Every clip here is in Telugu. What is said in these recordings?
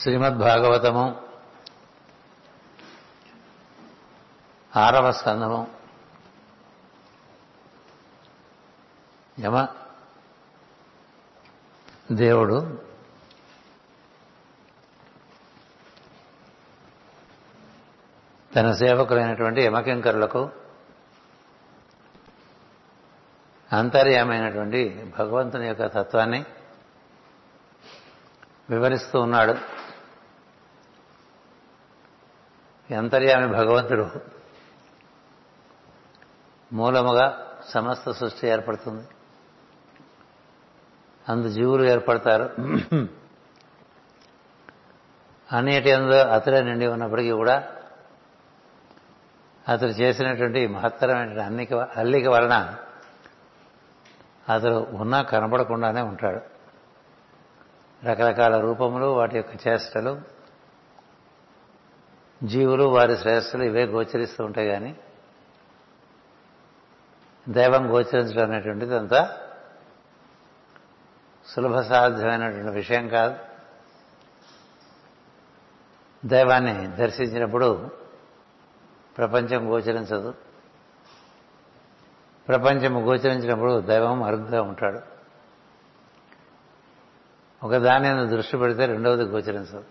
శ్రీమద్ భాగవతము 6వ స్కందము యమ దేవుడు తన సేవకులైనటువంటి యమకింకరులకు అంతర్యామైనటువంటి భగవంతుని యొక్క తత్వాన్ని వివరిస్తూ ఉన్నాడు. అంతర్యామి భగవంతుడు మూలముగా సమస్త సృష్టి ఏర్పడుతుంది, అందు జీవులు ఏర్పడతారు అనేటి అందు అతడే నిండి ఉన్నప్పటికీ కూడా అతడు చేసినటువంటి మహత్తరమైన అల్లిక వలన అతడు ఉన్నా కనపడకుండానే ఉంటాడు. రకరకాల రూపములు, వాటి యొక్క చేష్టలు, జీవులు, వారి శ్రేష్టలు ఇవే గోచరిస్తూ ఉంటాయి. కానీ దైవం గోచరించడం అనేటువంటిది అంత సులభ సాధ్యమైనటువంటి విషయం కాదు. దైవాన్ని దర్శించినప్పుడు ప్రపంచం గోచరించదు, ప్రపంచం గోచరించినప్పుడు దైవం అరుగుగా ఉంటాడు. ఒకదాని దృష్టి పెడితే రెండవది గోచరించదు.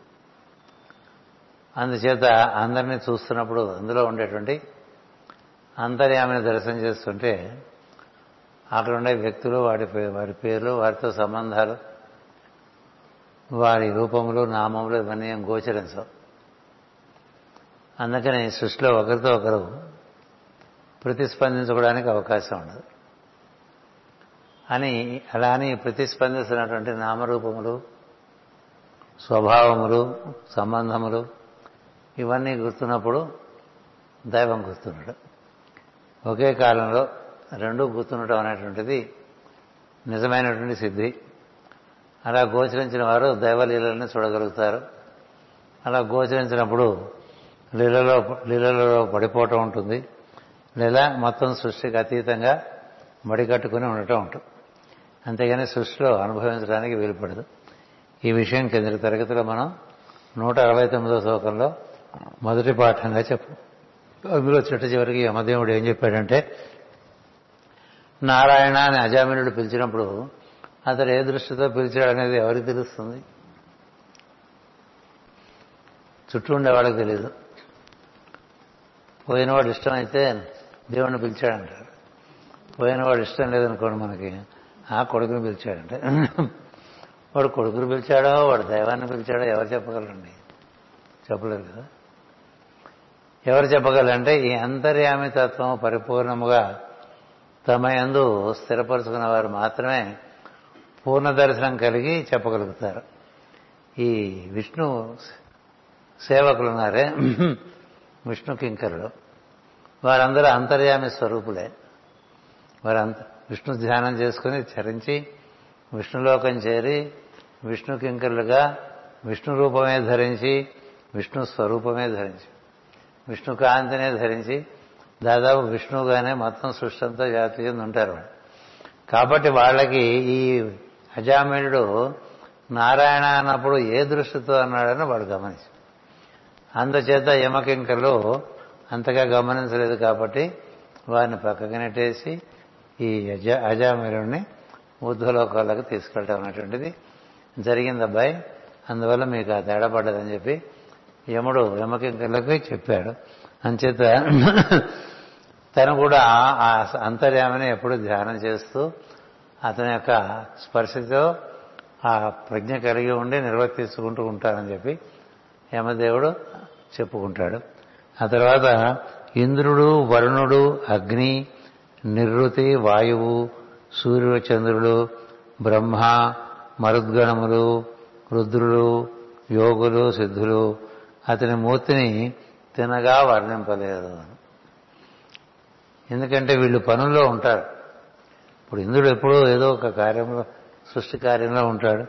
అందుచేత అందరినీ చూస్తున్నప్పుడు అందులో ఉండేటువంటి అంతర్యామిని దర్శనం చేస్తుంటే అక్కడ ఉండే వ్యక్తులు, వారి పేర్లు, వారితో సంబంధాలు, వారి రూపములు, నామములు ఇవన్నీ ఏం గోచరించవు. అందుకని సృష్టిలో ఒకరితో ఒకరు ప్రతిస్పందించుకోవడానికి అవకాశం ఉండదు. అలా అని ప్రతిస్పందిస్తున్నటువంటి నామరూపములు, స్వభావములు, సంబంధములు ఇవన్నీ గుర్తున్నప్పుడు దైవం గుర్తుండడం. ఒకే కాలంలో రెండూ గుర్తుండటం అనేటువంటిది నిజమైనటువంటి సిద్ధి. అలా గోచరించిన వారు దైవలీలల్ని చూడగలుగుతారు. అలా గోచరించినప్పుడు లీలలో పడిపోవటం ఉంటుంది, లేదా మొత్తం సృష్టికి అతీతంగా మడికట్టుకుని ఉండటం ఉంటుంది. అంతేగాని సృష్టిలో అనుభవించడానికి వీలుపడదు. ఈ విషయం కిందటి తరగతిలో మనం 169వ శ్లోకంలో మొదటి పాఠంగా చెప్పు. అందులో చిట్ట చివరికి యమదేవుడు ఏం చెప్పాడంటే, నారాయణ అని అజామినుడు పిలిచినప్పుడు అతడు ఏ దృష్టితో పిలిచాడనేది ఎవరికి తెలుస్తుంది? చుట్టూ ఉండేవాళ్ళకి తెలీదు. పోయినవాడు ఇష్టమైతే దేవుణ్ణి పిలిచాడంటారు, పోయినవాడు ఇష్టం లేదనుకోండి మనకి ఆ కొడుకుని పిలిచాడంటే వాడు కొడుకుని పిలిచాడో వాడు దైవాన్ని పిలిచాడో ఎవరు చెప్పగలరండి? చెప్పలేరు కదా. ఎవరు చెప్పగలంటే ఈ అంతర్యామి తత్వం పరిపూర్ణముగా తమ యందు స్థిరపరుచుకున్న వారు మాత్రమే పూర్ణ దర్శనం కలిగి చెప్పగలుగుతారు. ఈ విష్ణు సేవకులు ఉన్నారే, విష్ణు కింకరులు, వారందరూ అంతర్యామి స్వరూపులే. వారంత విష్ణు ధ్యానం చేసుకుని చరించి విష్ణులోకం చేరి విష్ణు కింకరులుగా విష్ణు రూపమే ధరించి, విష్ణు స్వరూపమే ధరించి, విష్ణు కాంతినే ధరించి దాదాపు విష్ణువుగానే మొత్తం సృష్టి అంతా వ్యాప్తి చెంది ఉంటారు. కాబట్టి వాళ్ళకి ఈ అజామినుడు నారాయణ అన్నప్పుడు ఏ దృష్టితో అన్నాడని వాడు గమనించారు. అందుచేత యమకింకర్లు అంతగా గమనించలేదు కాబట్టి వారిని పక్కకి నెట్టేసి ఈ అజామిరుణ్ణి ఊర్ధ్వలోకాలకు తీసుకెళ్ళటం అనేటువంటిది జరిగింది అబ్బాయి. అందువల్ల మీకు ఆ తేడా పడ్డదని చెప్పి యముడు యమకింకర్లకు చెప్పాడు. అంచేత తను కూడా ఆ అంతర్యామిని ఎప్పుడు ధ్యానం చేస్తూ అతని యొక్క స్పర్శతో ఆ ప్రజ్ఞ కలిగి ఉండి నిర్వర్తించుకుంటూ ఉంటానని చెప్పి యమదేవుడు చెప్పుకుంటాడు. ఆ తర్వాత ఇంద్రుడు, వరుణుడు, అగ్ని, నిరుతి, వాయువు, సూర్యుడు, చంద్రుడు, బ్రహ్మ, మరుద్గణములు, రుద్రులు, యోగులు, సిద్ధులు అతని మూర్తిని తినగా వర్ణింపలేదు. ఎందుకంటే వీళ్ళు పనుల్లో ఉంటారు. ఇప్పుడు ఇంద్రుడు ఎప్పుడూ ఏదో ఒక కార్యంలో, సృష్టి కార్యంలో ఉంటాడు.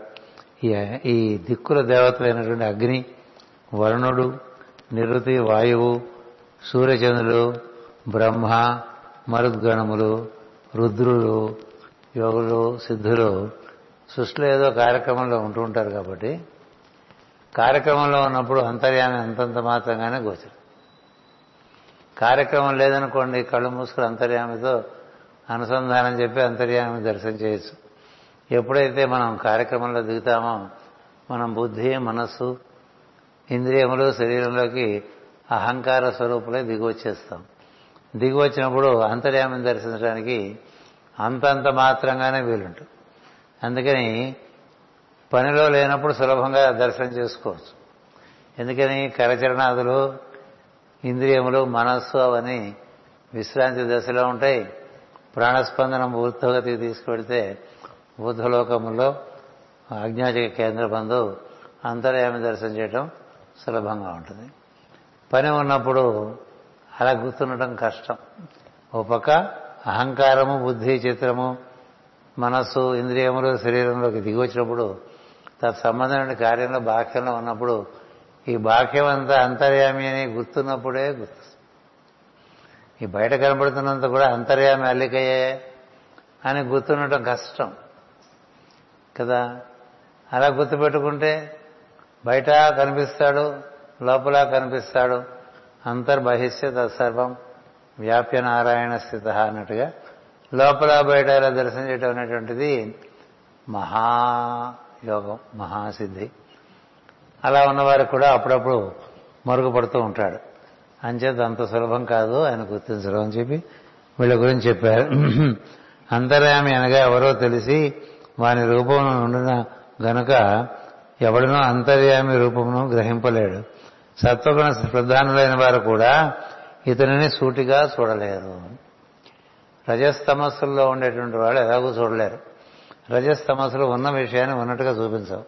ఈ దిక్కుల దేవతలైనటువంటి అగ్ని, వరుణుడు, నిరుతి, వాయువు, సూర్యచంద్రులు, బ్రహ్మ, మరుద్గణములు, రుద్రులు, యోగులు, సిద్ధులు సృష్టిలో ఏదో కార్యక్రమంలో ఉంటూ ఉంటారు. కాబట్టి కార్యక్రమంలో ఉన్నప్పుడు అంతర్యానం ఎంతంత మాత్రంగానే గోచరం. కార్యక్రమం లేదనుకోండి, కళ్ళు మూసుకుని అంతర్యామితో అనుసంధానం చెప్పి అంతర్యామి దర్శనం చేయొచ్చు. ఎప్పుడైతే మనం కార్యక్రమంలో దిగుతామో మనం బుద్ధి, మనస్సు, ఇంద్రియములు, శరీరంలోకి అహంకార స్వరూపులే దిగువచ్చేస్తాం. దిగువచ్చినప్పుడు అంతర్యామిని దర్శించడానికి అంతంత మాత్రంగానే వీలుంటుంది. అందుకని పనిలో లేనప్పుడు సులభంగా దర్శనం చేసుకోవచ్చు. ఎందుకని కరచరణాదులు, ఇంద్రియములు, మనస్సు అవన్నీ విశ్రాంతి దశలో ఉంటాయి. ప్రాణస్పందన ఊర్ధ్వగతికి తీసుకువెడితే ఊర్ధ్వలోకములో ఆజ్ఞాచక కేంద్ర బంధు అంతర్యామి దర్శనం చేయడం సులభంగా ఉంటుంది. పని ఉన్నప్పుడు అలా గుర్తుండటం కష్టం. ఓ పక్క అహంకారము, బుద్ధి, చిత్రము, మనస్సు, ఇంద్రియములు, శరీరంలోకి దిగి వచ్చినప్పుడు తత్సంబంధమైన కార్యంలో బాహ్యంలో ఉన్నప్పుడు ఈ బాహ్యం అంతా అంతర్యామి అని గుర్తున్నప్పుడే గుర్తు. ఈ బయట కనబడుతున్నంత కూడా అంతర్యామి అల్లికయే అని గుర్తుండటం కష్టం కదా. అలా గుర్తుపెట్టుకుంటే బయట కనిపిస్తాడు, లోపల కనిపిస్తాడు, అంతర్బహిష్య తత్సర్వం వ్యాప్య నారాయణ స్థిత అన్నట్టుగా లోపల బయట ఇలా దర్శనం చేయడం అనేటువంటిది మహాయోగం, మహాసిద్ధి. అలా ఉన్నవారు కూడా అప్పుడప్పుడు మరుగుపడుతూ ఉంటాడు. అంచేత అంత సులభం కాదు ఆయన గుర్తించడం అని చెప్పి వీళ్ళ గురించి చెప్పారు. అంతర్యామి అనగా ఎవరో తెలిసి వాని రూపమును ఉండిన గనుక ఎవడనో అంతర్యామి రూపమును గ్రహింపలేడు. సత్వగుణ ప్రధానులైన వారు కూడా ఇతనిని సూటిగా చూడలేరు. రజస్తమస్సుల్లో ఉండేటువంటి వాళ్ళు ఎలాగూ చూడలేరు. రజస్తమస్సులు ఉన్న విషయాన్ని ఉన్నట్టుగా చూపించవు.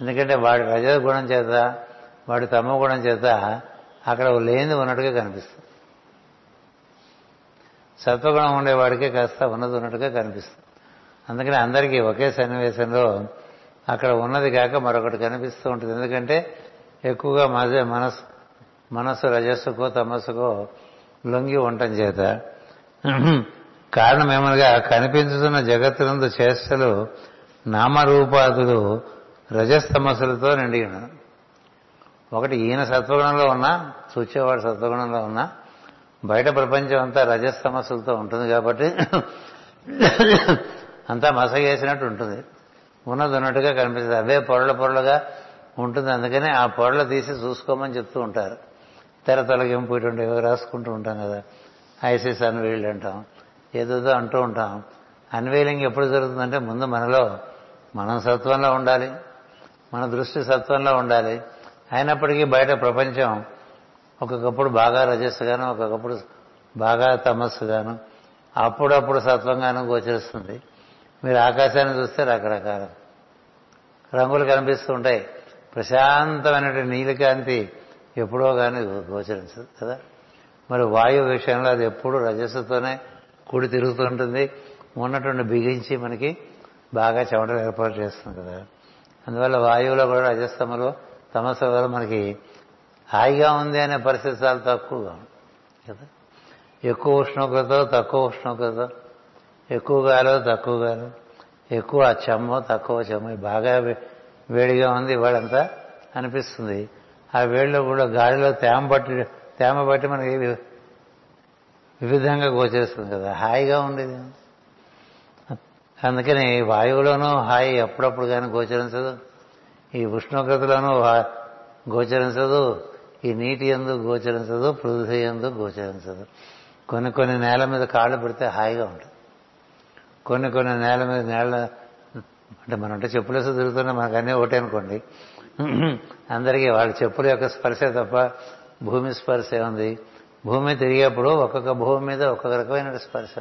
ఎందుకంటే వాడి రజగుణం చేత, వాడి తమ గుణం చేత అక్కడ లేనిది ఉన్నట్టుగా కనిపిస్తుంది. సత్వగుణం ఉండేవాడికే కాస్త ఉన్నది ఉన్నట్టుగా కనిపిస్తుంది. అందుకని అందరికీ ఒకే సన్నివేశంలో అక్కడ ఉన్నది కాక మరొకటి కనిపిస్తూ ఉంటుంది. ఎందుకంటే ఎక్కువగా మనస్సు రజస్సుకో తమస్సుకో లొంగి ఉండటం చేత కారణమేమనగా కనిపించుతున్న జగత్తునందు చేష్టలు నామరూపాదులు రజస్తమస్సులతో నిండి ఉండను. ఒకటి ఈయన సత్వగుణంలో ఉన్నా, చూచేవాడు సత్వగుణంలో ఉన్నా బయట ప్రపంచం అంతా రజస్తమస్సులతో ఉంటుంది. కాబట్టి అంతా మసగేసినట్టు ఉంటుంది, ఉన్నది ఉన్నట్టుగా కనిపిస్తుంది. అవే పొరల పొరలుగా ఉంటుంది. అందుకని ఆ పొరలు తీసి చూసుకోమని చెప్తూ ఉంటారు. తెర తొలగింపు ఇటువంటి రాసుకుంటూ ఉంటాం కదా, ఐసిస్ అన్వీల్డ్ అంటాం, ఏదోదో అంటూ ఉంటాం. అన్వీలింగ్ ఎప్పుడు జరుగుతుందంటే ముందు మనలో మనం సత్వంలో ఉండాలి, మన దృష్టి సత్వంలో ఉండాలి. అయినప్పటికీ బయట ప్రపంచం ఒక్కొక్కప్పుడు బాగా రజస్సుగాను, ఒక్కొక్కప్పుడు బాగా తమస్సుగాను, అప్పుడప్పుడు సత్వంగాను గోచరిస్తుంది. మీరు ఆకాశాన్ని చూస్తే రకరకాల రంగులు కనిపిస్తూ ఉంటాయి. ప్రశాంతమైన నీలికాంతి ఎప్పుడో కానీ గోచరించదు కదా. మరి వాయువు విషయంలో అది ఎప్పుడు రజస్సుతోనే కూడి తిరుగుతూ ఉంటుంది. ఉన్నటువంటి బిగించి మనకి బాగా చెమటలు ఏర్పాటు చేస్తుంది కదా. అందువల్ల వాయువులో కూడా రజస్తమలో తమస్సు వల్ల మనకి హాయిగా ఉంది అనే పరిస్థితి చాలా తక్కువగా కదా. ఎక్కువ ఉష్ణోగ్రత, తక్కువ ఉష్ణోగ్రత, ఎక్కువ గాలో, తక్కువ గాలో, ఎక్కువ చెమ్మ, తక్కువ చెమ్మ, బాగా వేడిగా ఉంది ఇవాళంతా అనిపిస్తుంది. ఆ వేడిలో కూడా గాలిలో తేమ బట్టి మనకి వివిధంగా గోచరిస్తుంది కదా, హాయిగా ఉండేది. అందుకని వాయువులోనూ హాయి అప్పుడప్పుడు కానీ గోచరించదు, ఈ ఉష్ణోగ్రతలోనూ గోచరించదు, ఈ నీటి యందు గోచరించదు, పృథ్వీ యందు గోచరించదు. కొన్ని కొన్ని నేల మీద కాళ్ళు పెడితే హాయిగా ఉంటుంది. కొన్ని నేల మీద అంటే మనంటే చెప్పులేసి తిరుగుతున్నా మనకు అన్నీ ఒకటే అనుకోండి. అందరికీ వాళ్ళ చెప్పుల యొక్క స్పర్శే తప్ప భూమి స్పర్శ ఉంది. భూమి తిరిగేప్పుడు ఒక్కొక్క భూమి మీద ఒక్కొక్క రకమైన స్పర్శ,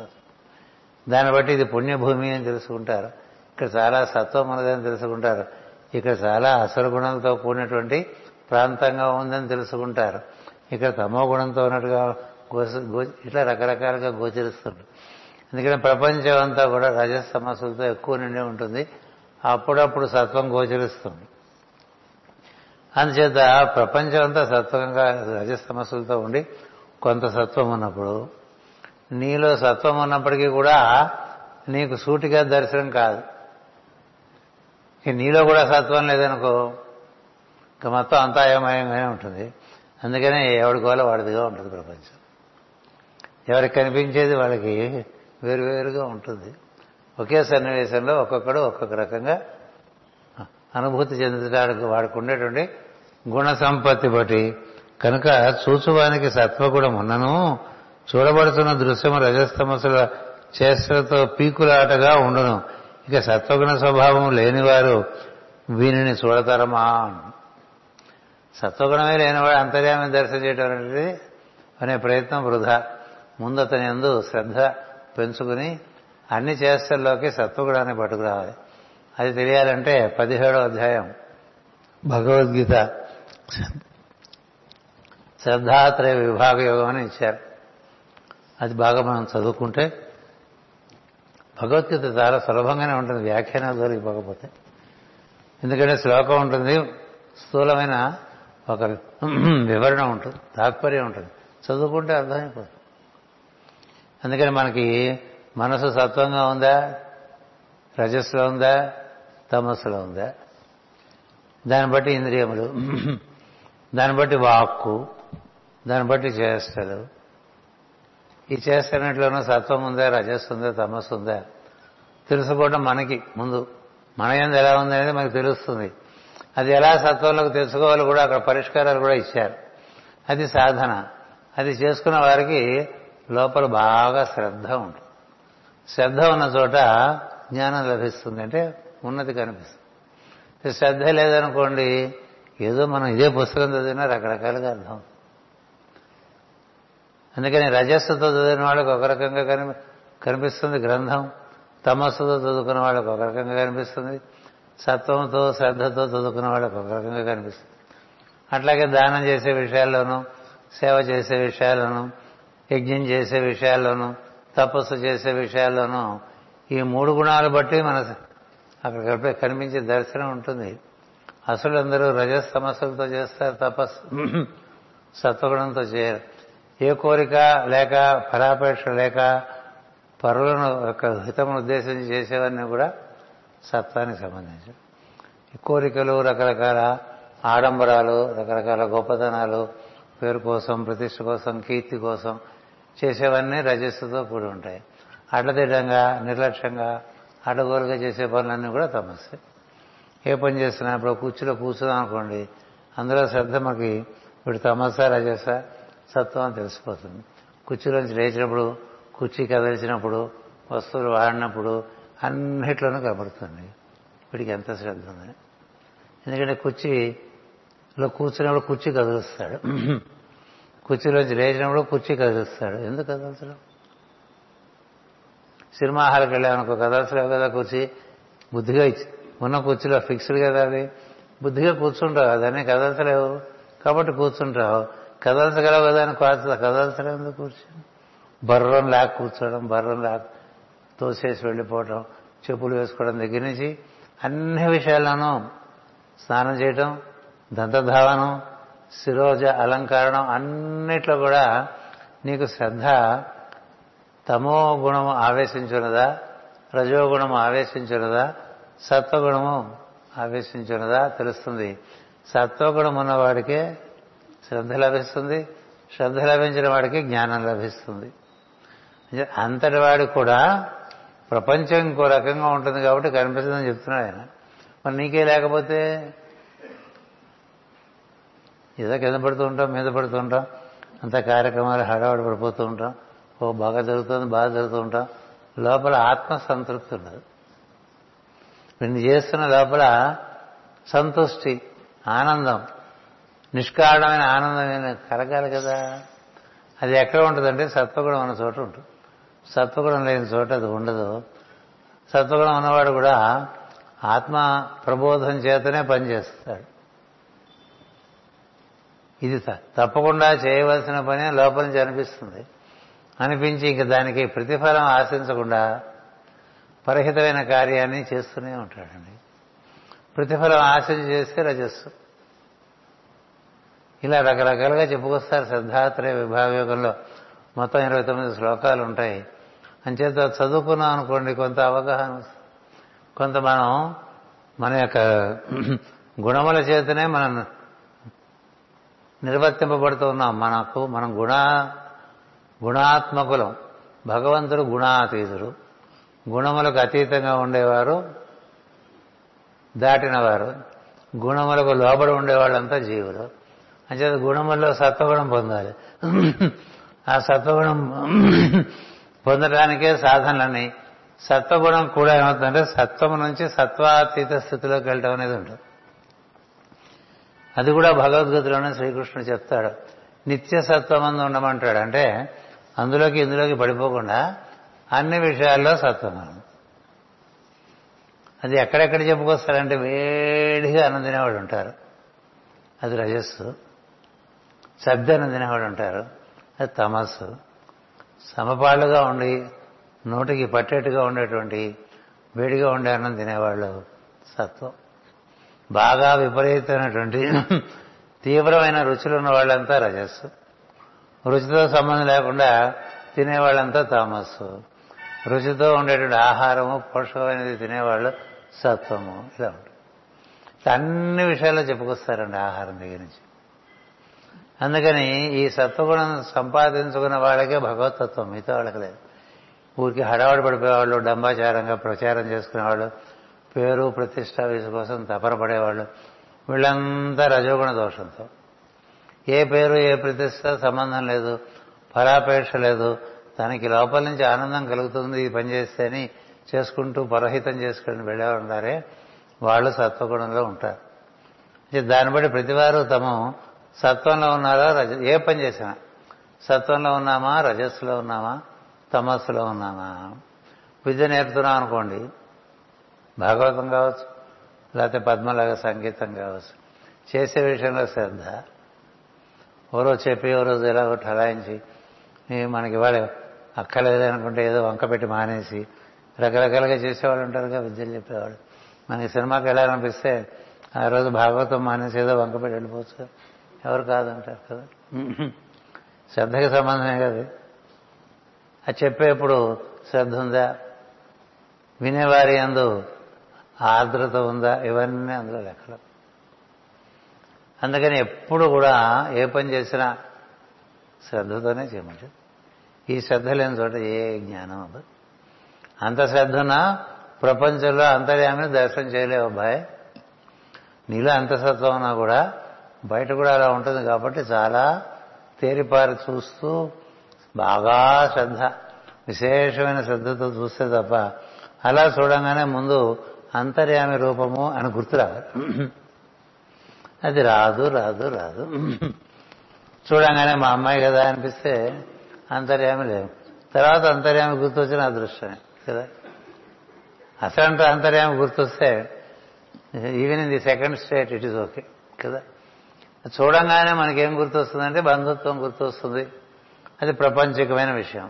దాన్ని బట్టి ఇది పుణ్యభూమి అని తెలుసుకుంటారు, ఇక్కడ చాలా సత్వం ఉన్నదని తెలుసుకుంటారు, ఇక్కడ చాలా అసలు గుణంతో కూడినటువంటి ప్రాంతంగా ఉందని తెలుసుకుంటారు, ఇక్కడ తమో గుణంతో ఉన్నట్టుగా ఇట్లా రకరకాలుగా గోచరిస్తుంటారు. ఎందుకంటే ప్రపంచం అంతా కూడా రజస్తమస్సులతో ఎక్కువ నిండి ఉంటుంది, అప్పుడప్పుడు సత్వం గోచరిస్తుంది. అందుచేత ప్రపంచం అంతా సత్వంగా రజస్తమస్సులతో ఉండి కొంత సత్వం ఉన్నప్పుడు, నీలో సత్వం ఉన్నప్పటికీ కూడా నీకు సూటిగా దర్శనం కాదు. నీలో కూడా సత్వం లేదనుకో మొత్తం అంతాయమయంగానే ఉంటుంది. అందుకనే ఎవరి గోల వాడిదిగా ఉంటుంది ప్రపంచం. ఎవరికి కనిపించేది వాళ్ళకి వేరువేరుగా ఉంటుంది. ఒకే సన్నివేశంలో ఒక్కొక్కడు ఒక్కొక్క రకంగా అనుభూతి చెందడానికి వాడికి ఉండేటువంటి గుణ సంపత్తి బట్టి కనుక చూచువానికి సత్వగుణం ఉన్నను చూడబడుతున్న దృశ్యము రజస్తమస్సుల చేష్టలతో పీకులాటగా ఉండును. ఇక సత్వగుణ స్వభావం లేనివారు వీనిని చూడతరమా. సత్వగుణమే లేనివాడు అంతర్యామి దర్శనం చేయడం అనేది అనే ప్రయత్నం వృధా. ముందు అతని యందు శ్రద్ధ పెంచుకుని అన్ని చేష్టల్లోకి సత్వగుణాన్ని పట్టుకురావాలి. అది తెలియాలంటే 17వ అధ్యాయం భగవద్గీత శ్రద్ధాత్రయ విభాగయోగం అని ఇచ్చారు. అది బాగా మనం చదువుకుంటే భగవద్గీత చాలా సులభంగానే ఉంటుంది, వ్యాఖ్యానాలు దొరికిపోకపోతే. ఎందుకంటే శ్లోకం ఉంటుంది, స్థూలమైన ఒక వివరణ ఉంటుంది, తాత్పర్యం ఉంటుంది, చదువుకుంటే అర్థమైపోతుంది. అందుకని మనకి మనసు సత్వంగా ఉందా, రజస్సులో ఉందా, తమస్సులో ఉందా, దాన్ని బట్టి ఇంద్రియములు, దాన్ని బట్టి వాక్కు, దాన్ని బట్టి చేష్టలు. ఈ చేష్టనట్లోనూ సత్వం ఉందా, రజస్సు ఉందా, తమస్సు ఉందా తెలుసుకోవడం మనకి ముందు మన యందు ఎలా ఉందనేది మనకు తెలుస్తుంది. అది ఎలా సత్వంలోకి తెలుసుకోవాలో కూడా అక్కడ పరిష్కారాలు కూడా ఇచ్చారు. అది సాధన. అది చేసుకున్న వారికి లోపల బాగా శ్రద్ధ ఉంటుంది. శ్రద్ధ ఉన్న చోట జ్ఞానం లభిస్తుంది, అంటే ఉన్నతి కనిపిస్తుంది. శ్రద్ధ లేదనుకోండి, ఏదో మనం ఇదే పుస్తకం చదివినా రకరకాలుగా అర్థం. అందుకని రజస్సుతో చదివిన వాళ్ళకి ఒక రకంగా కనిపిస్తుంది గ్రంథం, తమస్సుతో చదువుకున్న వాళ్ళకి ఒక రకంగా కనిపిస్తుంది, సత్వంతో శ్రద్ధతో చదువుకున్న వాళ్ళకి ఒక రకంగా కనిపిస్తుంది. అట్లాగే దానం చేసే విషయాల్లోనూ, సేవ చేసే విషయాల్లోనూ, యజ్ఞం చేసే విషయాల్లోనూ, తపస్సు చేసే విషయాల్లోనూ ఈ 3 గుణాలు బట్టి మన అక్కడ కనిపించే దర్శనం ఉంటుంది. అసలు అందరూ రజస్ తమస్సులతో చేస్తారు తపస్సు, సత్వగుణంతో చేయరు. ఏ కోరిక లేక ఫలాపేక్ష లేక పరులను యొక్క హితమును ఉద్దేశించి చేసేవన్నీ కూడా సత్వానికి సంబంధించి కోరికలు, రకరకాల ఆడంబరాలు, రకరకాల గొప్పతనాలు, పేరు కోసం, ప్రతిష్ఠ కోసం, కీర్తి కోసం చేసేవన్నీ రజస్సుతో కూడి ఉంటాయి. అడ్డదిడ్డంగా, నిర్లక్ష్యంగా, అడ్డగోలుగా చేసే పనులన్నీ కూడా తమస్సే. ఏ పని చేస్తున్నా ఇప్పుడు కుర్చీలో కూర్చున్నాం అనుకోండి, అందులో శ్రద్ధ మనకి ఇప్పుడు తమస్సా రజస్సా సత్వం అని తెలిసిపోతుంది. కుర్చీలోంచి లేచినప్పుడు, కుర్చీ కదిలిచినప్పుడు, వస్తువులు వాడినప్పుడు అన్నిట్లోనూ కనబడుతుంది వీడికి ఎంత శ్రద్ధ ఉందని. ఎందుకంటే కుర్చీలో కూర్చున్నప్పుడు కుర్చీ కదులుస్తాడు, కుర్చీలోంచి లేచినప్పుడు కుర్చీ కదిలిస్తాడు. ఎందుకు కదలచడం? సినిమా హాల్కి వెళ్ళామనుకో, కదలచలేవు కదా కుర్చీ, బుద్ధిగా ఉన్న కుర్చీలో ఫిక్స్డ్ కదా, అది బుద్ధిగా కూర్చుంటావు, అదన్నీ కదలచలేవు కాబట్టి కూర్చుంటావు. కదలచగలవు కదా అని కదలచలేదు కూర్చో, బర్రం లాక్ కూర్చోవడం, బర్రం లాక్ తోసేసి వెళ్ళిపోవడం, చెప్పులు వేసుకోవడం దగ్గర నుంచి అన్ని విషయాల్లోనూ, స్నానం చేయటం, దంతధావనం, శిరోజ అలంకరణం అన్నిట్లో కూడా నీకు శ్రద్ధ తమో గుణము ఆవేశించున్నదా, రజోగుణము ఆవేశించున్నదా, సత్వగుణము ఆవేశించున్నదా తెలుస్తుంది. సత్వగుణం ఉన్నవాడికే శ్రద్ధ లభిస్తుంది, శ్రద్ధ లభించిన వాడికి జ్ఞానం లభిస్తుంది. అంతటి వాడు కూడా ప్రపంచం ఇంకో రకంగా ఉంటుంది కాబట్టి కనిపిస్తుందని చెప్తున్నాడు ఆయన. మరి నీకే లేకపోతే ఏదో కింద పడుతూ ఉంటాం, మీద పడుతూ ఉంటాం, అంత కార్యక్రమాలు హడావుడి పడిపోతూ ఉంటాం, ఓ బాగా జరుగుతుంది, బాగా జరుగుతూ ఉంటాం, లోపల ఆత్మసంతృప్తి ఉండదు. నిన్ను చేస్తున్న లోపల సంతుష్టి, ఆనందం, నిష్కారణమైన ఆనందమైన కలగాలి కదా. అది ఎక్కడ ఉంటుందంటే సత్వగుణం ఉన్న చోట ఉంటుంది. సత్వగుణం లేని చోట అది ఉండదు. సత్వగుణం ఉన్నవాడు కూడా ఆత్మ ప్రబోధం చేతనే పనిచేస్తాడు. ఇది తప్పకుండా చేయవలసిన పని లోపల నుంచి అనిపిస్తుంది. అనిపించి ఇంక దానికి ప్రతిఫలం ఆశించకుండా పరహితమైన కార్యాన్ని చేస్తూనే ఉంటాడండి. ప్రతిఫలం ఆశించి చేస్తే రజస్సు. ఇలా రకరకాలుగా చెప్పుకొస్తారు శ్రద్ధాత్రయ విభాగయోగంలో. మొత్తం 29 శ్లోకాలు ఉంటాయి. అంచేత చదువుకున్నాం అనుకోండి, కొంత అవగాహన వస్తుంది. కొంత మనం మన యొక్క గుణముల చేతనే మనం నిర్వర్తింపబడుతూ ఉన్నాం. మనం గుణాత్మకులం. భగవంతుడు గుణాతీతుడు, గుణములకు అతీతంగా ఉండేవారు, దాటినవారు. గుణములకు లోబడి ఉండేవాళ్ళంతా జీవులు. అంచేత గుణముల్లో సత్వగుణం పొందాలి. ఆ సత్వగుణం పొందడానికే సాధనలని. సత్వగుణం కూడా ఏమవుతుందంటే సత్వము నుంచి సత్వాతీత స్థితిలోకి వెళ్ళటం అనేది ఉంటుంది. అది కూడా భగవద్గీతలోనే శ్రీకృష్ణుడు చెప్తాడు, నిత్య సత్వమందు ఉండమంటాడు. అంటే అందులోకి ఇందులోకి పడిపోకుండా అన్ని విషయాల్లో సత్వమనం. అది ఎక్కడెక్కడ చెప్పుకొస్తారంటే వేడిగా అన్నం తినేవాడు ఉంటారు, అది రజస్సు. సద్ది అన్నం తినేవాడు ఉంటారు, అది తమస్సు. సమపాలుగా ఉండి నోటికి పట్టేట్టుగా ఉండేటువంటి వేడిగా ఉండే అన్నం తినేవాళ్ళు సత్వం. బాగా విపరీతమైనటువంటి తీవ్రమైన రుచులు ఉన్న వాళ్ళంతా రజస్సు. రుచితో సంబంధం లేకుండా తినేవాళ్ళంతా తామస్సు. రుచితో ఉండేటువంటి ఆహారము పోషకమైనది తినేవాళ్ళు సత్వము. ఇలా ఉంటుంది. అన్ని విషయాల్లో చెప్పుకొస్తారండి ఆహారం దగ్గర నుంచి. అందుకని ఈ సత్వగుణం సంపాదించుకున్న వాళ్ళకే భగవతత్వం, మిగతా వాళ్ళకి లేదు. ఊరికి హడావుడి పడిపోయేవాళ్ళు, డంబాచారంగా ప్రచారం చేసుకునేవాళ్ళు, పేరు ప్రతిష్ట వీటి కోసం తపరపడేవాళ్ళు, వీళ్ళంతా రజోగుణ దోషంతో. ఏ పేరు ఏ ప్రతిష్ట సంబంధం లేదు, పరాపేక్ష లేదు. తనకి లోపల నుంచి ఆనందం కలుగుతుంది ఈ పని చేస్తే అని చేసుకుంటూ పరహితం చేసుకుని వెళ్ళేవారు ఉన్నారే, వాళ్ళు సత్వగుణంలో ఉంటారు. దాన్ని బట్టి ప్రతివారు తమ సత్వంలో ఉన్నారా ఏ పని చేసినా సత్వంలో ఉన్నామా రజస్సులో ఉన్నామా తమస్సులో ఉన్నామా. విద్య నేర్పుతున్నాం అనుకోండి, భాగవతం కావచ్చు, లేకపోతే పద్మలాగా సంగీతం కావచ్చు. చేసే విషయంలో శ్రద్ధ. ఎవరో చెప్పి ఎవరో ఎలాగో ఠలాయించి మనకి ఇవాళ అక్కర్లేదు అనుకుంటే ఏదో వంక పెట్టి మానేసి రకరకాలుగా చేసేవాళ్ళు ఉంటారుగా విద్యలు చెప్పేవాళ్ళు. మనకి సినిమాకి వెళ్ళాలనిపిస్తే ఆ రోజు భాగవతం మానేసి ఏదో వంక పెట్టి వెళ్ళిపోవచ్చు కదా, ఎవరు కాదంటారు కదా. శ్రద్ధకి సంబంధమే కదా. అది చెప్పేప్పుడు శ్రద్ధ ఉందా, వినేవారి అందు ఆర్ద్రత ఉందా, ఇవన్నీ అందులో లెక్కలు. అందుకని ఎప్పుడు కూడా ఏ పని చేసినా శ్రద్ధతోనే చేయమంటారు. ఈ శ్రద్ధ లేని చోట ఏ జ్ఞానం అవ్వదు. అంత శ్రద్ధనా ప్రపంచంలో అంతర్యామిని దర్శనం చేయలేవు అబ్బాయి. నీలో అంత సత్వం ఉన్నా కూడా బయట కూడా అలా ఉంటుంది. కాబట్టి చాలా తేరిపారి చూస్తూ బాగా శ్రద్ధ, విశేషమైన శ్రద్ధతో చూస్తే తప్ప అలా చూడంగానే ముందు అంతర్యామి రూపము అని గుర్తు రావాలి. అది రాదు. చూడంగానే మా అమ్మాయి కదా అనిపిస్తే అంతర్యామి లేవు. తర్వాత అంతర్యామి గుర్తొచ్చిన అదృష్టమే కదా. అసలంటే అంతర్యామి గుర్తొస్తే even in the second state it is okay కదా. చూడంగానే మనకేం గుర్తొస్తుందంటే బంధుత్వం గుర్తొస్తుంది, అది ప్రపంచికమైన విషయం.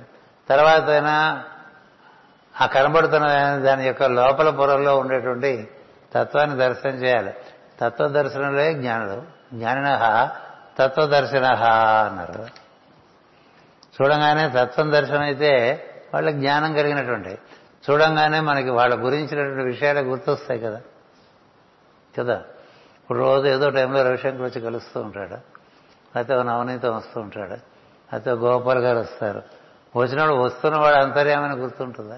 తర్వాత అయినా ఆ కనబడుతున్న దాని యొక్క లోపల పొరల్లో ఉండేటువంటి తత్వాన్ని దర్శనం చేయాలి. తత్వదర్శనంలో జ్ఞానుడు జ్ఞానినహ తత్వదర్శనహ అన్నారు. చూడంగానే తత్వం దర్శనం అయితే వాళ్ళ జ్ఞానం కలిగినటువంటి, చూడంగానే మనకి వాళ్ళ గురించినటువంటి విషయాలు గుర్తొస్తాయి కదా. ఇప్పుడు రోజు ఏదో టైంలో రవిశంకర్ వచ్చి కలుస్తూ ఉంటాడు, లేకపోతే నవనీతం వస్తూ ఉంటాడు, లేకపోతే గోపాలు గారు వస్తారు. వచ్చినప్పుడు వస్తున్న వాడు అంతర్యామని గుర్తుంటుందా?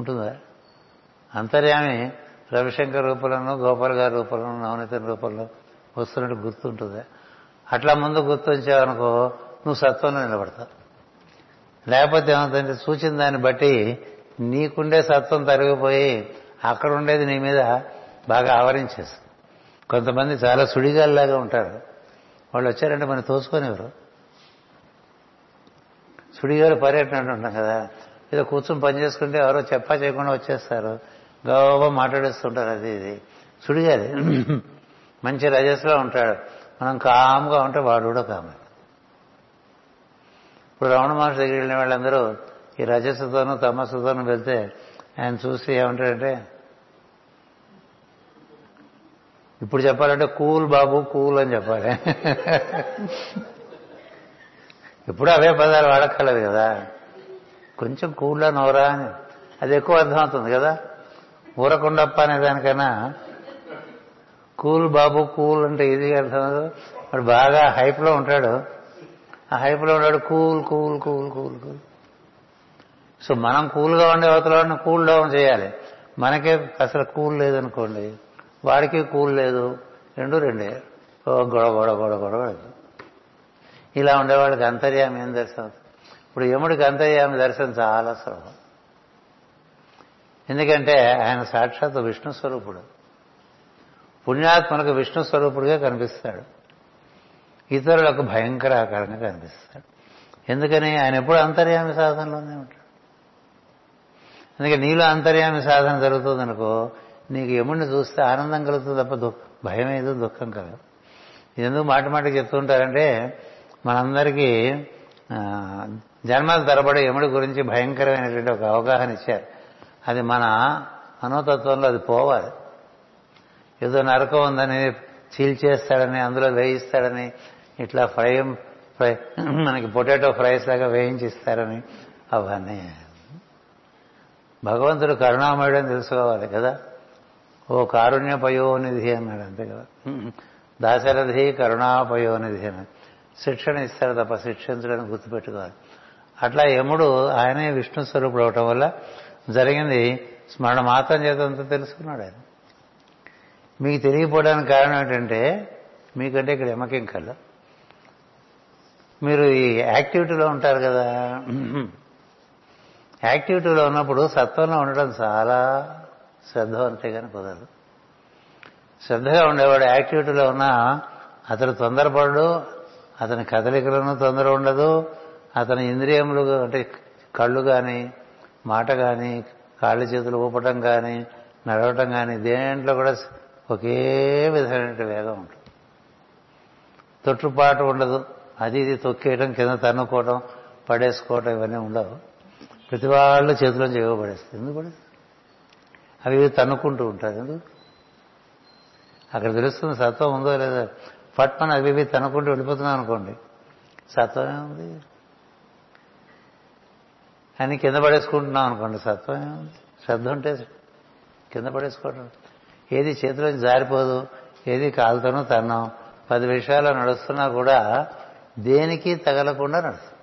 ఉంటుందా? అంతర్యామి రవిశంకర్ రూపంలోనూ గోపాల్ గారి రూపంలోనూ నవనీతం రూపంలో వస్తున్నట్టు గుర్తుంటుందా? అట్లా ముందు గుర్తుంచావనుకో నువ్వు సత్వంలో నిలబడతావు. లేకపోతే ఏమవుతుందంటే సూచన దాన్ని బట్టి నీకుండే సత్వం తరిగిపోయి అక్కడ ఉండేది నీ మీద బాగా ఆవరించేస్తుంది. కొంతమంది చాలా సుడిగాల్లాగా ఉంటారు. వాళ్ళు వచ్చారంటే మనం తోసుకునేవారు. సుడిగాలు పర్యటన అంటుంటాం కదా, ఏదో కూర్చొని పని చేసుకుంటే ఎవరో చెప్పా చేయకుండా వచ్చేస్తారు, గౌరవ మాట్లాడేస్తుంటారు. ఇది సుడిగాలి. మంచి రజస్సులో ఉంటాడు. మనం కామ్గా ఉంటే వాడు కూడా కామే. ఇప్పుడు రాముడు మహర్షి దగ్గరికి వెళ్ళిన వాళ్ళందరూ ఈ రజస్సుతోనూ తమస్సుతోనూ వెళ్తే ఆయన చూసి ఏమంటాడంటే, ఇప్పుడు చెప్పాలంటే కూల్ బాబు కూల్ అని చెప్పాలి. ఇప్పుడు అవే పదాలు వాడక్కర్లేదు కదా. కొంచెం కూల్లా నోరా అని అది ఎక్కువ అర్థమవుతుంది కదా. ఊరకుండప్ప అనే దానికైనా కూల్ బాబు కూల్ అంటే ఈజీగా అర్థం కదా. వాడు బాగా హైప్లో ఉంటాడు, ఆ హైప్లో ఉన్నాడు cool cool cool cool cool. So మనం కూల్గా ఉండే అవతల కూల్ డౌన్ చేయాలి. మనకే అసలు కూల్ లేదనుకోండి, వాడికి కూల్ లేదు, రెండు రెండే గొడవ గొడవ గొడవ గొడవ. ఇలా ఉండేవాళ్ళకి అంతర్యామి ఏం దర్శనం. ఇప్పుడు యముడికి అంతర్యామి దర్శనం చాలా సులభం, ఎందుకంటే ఆయన సాక్షాత్ విష్ణు స్వరూపుడు. పుణ్యాత్మలకు విష్ణు స్వరూపుడిగా కనిపిస్తాడు, ఇతరులకు భయంకర ఆకారంగా కనిపిస్తాడు. ఎందుకని ఆయన ఎప్పుడు అంతర్యామి సాధనలోనే ఉంటాడు. అందుకే నీలో అంతర్యామి సాధన జరుగుతుందనుకో, నీకు యముడిని చూస్తే ఆనందం కలుగుతుంది తప్ప భయం ఏదో దుఃఖం కలదు. ఎందుకు మాటి మాటికి చెప్తుంటారంటే మనందరికీ జన్మల తరబడి యముడి గురించి భయంకరమైనటువంటి ఒక అవగాహన ఇచ్చారు. అది మన మనోతత్వంలో అది పోవాలి. ఏదో నరకం ఉందని చీల్చేస్తాడని, అందులో వేయిస్తాడని, ఇట్లా ఫ్రై మనకి పొటాటో ఫ్రైస్ లాగా వేయించిస్తారని, అవన్నీ భగవంతుడు కరుణామయుడు అని తెలుసుకోవాలి కదా. ఓ కారుణ్యపయోనిధి అన్నాడు, అంతే కదా. దాశరథి కరుణాపయోనిధి అని శిక్షణ ఇస్తాడు తప్ప శిక్షించడానికి గుర్తుపెట్టుకోవాలి. అట్లా యముడు ఆయనే విష్ణు స్వరూపుడు అవటం వల్ల జరిగింది స్మరణ మాత్రం చేతంతా తెలుసుకున్నాడు ఆయన. మీకు తెలియపోవడానికి కారణం ఏంటంటే, మీకంటే ఇక్కడ ఎమకేం కల్లా మీరు ఈ యాక్టివిటీలో ఉంటారు కదా. యాక్టివిటీలో ఉన్నప్పుడు సత్వంలో ఉండడం చాలా శ్రద్ధ అంతే కానీ కుదరదు. శ్రద్ధగా ఉండేవాడు యాక్టివిటీలో ఉన్నా అతను తొందరపడడు, అతని కదలికలను తొందర ఉండదు, అతని ఇంద్రియములు అంటే కళ్ళు కానీ, మాట కానీ, కాళ్ళు చేతులు ఊపటం కానీ, నడవటం కానీ దేంట్లో కూడా ఒకే విధమైన వేగం ఉంటుంది. తొట్టుపాటు ఉండదు, అది ఇది తొక్కేయడం, కింద తన్నుకోవడం, పడేసుకోవటం ఇవన్నీ ఉండవు. ప్రతి వాళ్ళు చేతులను చేయబడేస్తుంది. ఎందుకు పడేస్తుంది? అవి తన్నుకుంటూ ఉంటారు. ఎందుకు? అక్కడ తెలుస్తుంది సత్వం ఉందో లేదో. ఫట్ మనం అవి ఇవి తనుకుంటూ వెళ్ళిపోతున్నాం అనుకోండి, సత్వమే ఉంది అని కింద పడేసుకుంటున్నాం అనుకోండి, సత్వమే ఉంది. శ్రద్ధ ఉంటే కింద పడేసుకోవడం, ఏది చేతిలోంచి జారిపోదు, ఏది కాలుతోనూ తన్నాం. 10 విషయాలు నడుస్తున్నా కూడా దేనికి తగలకుండా నడుస్తాం.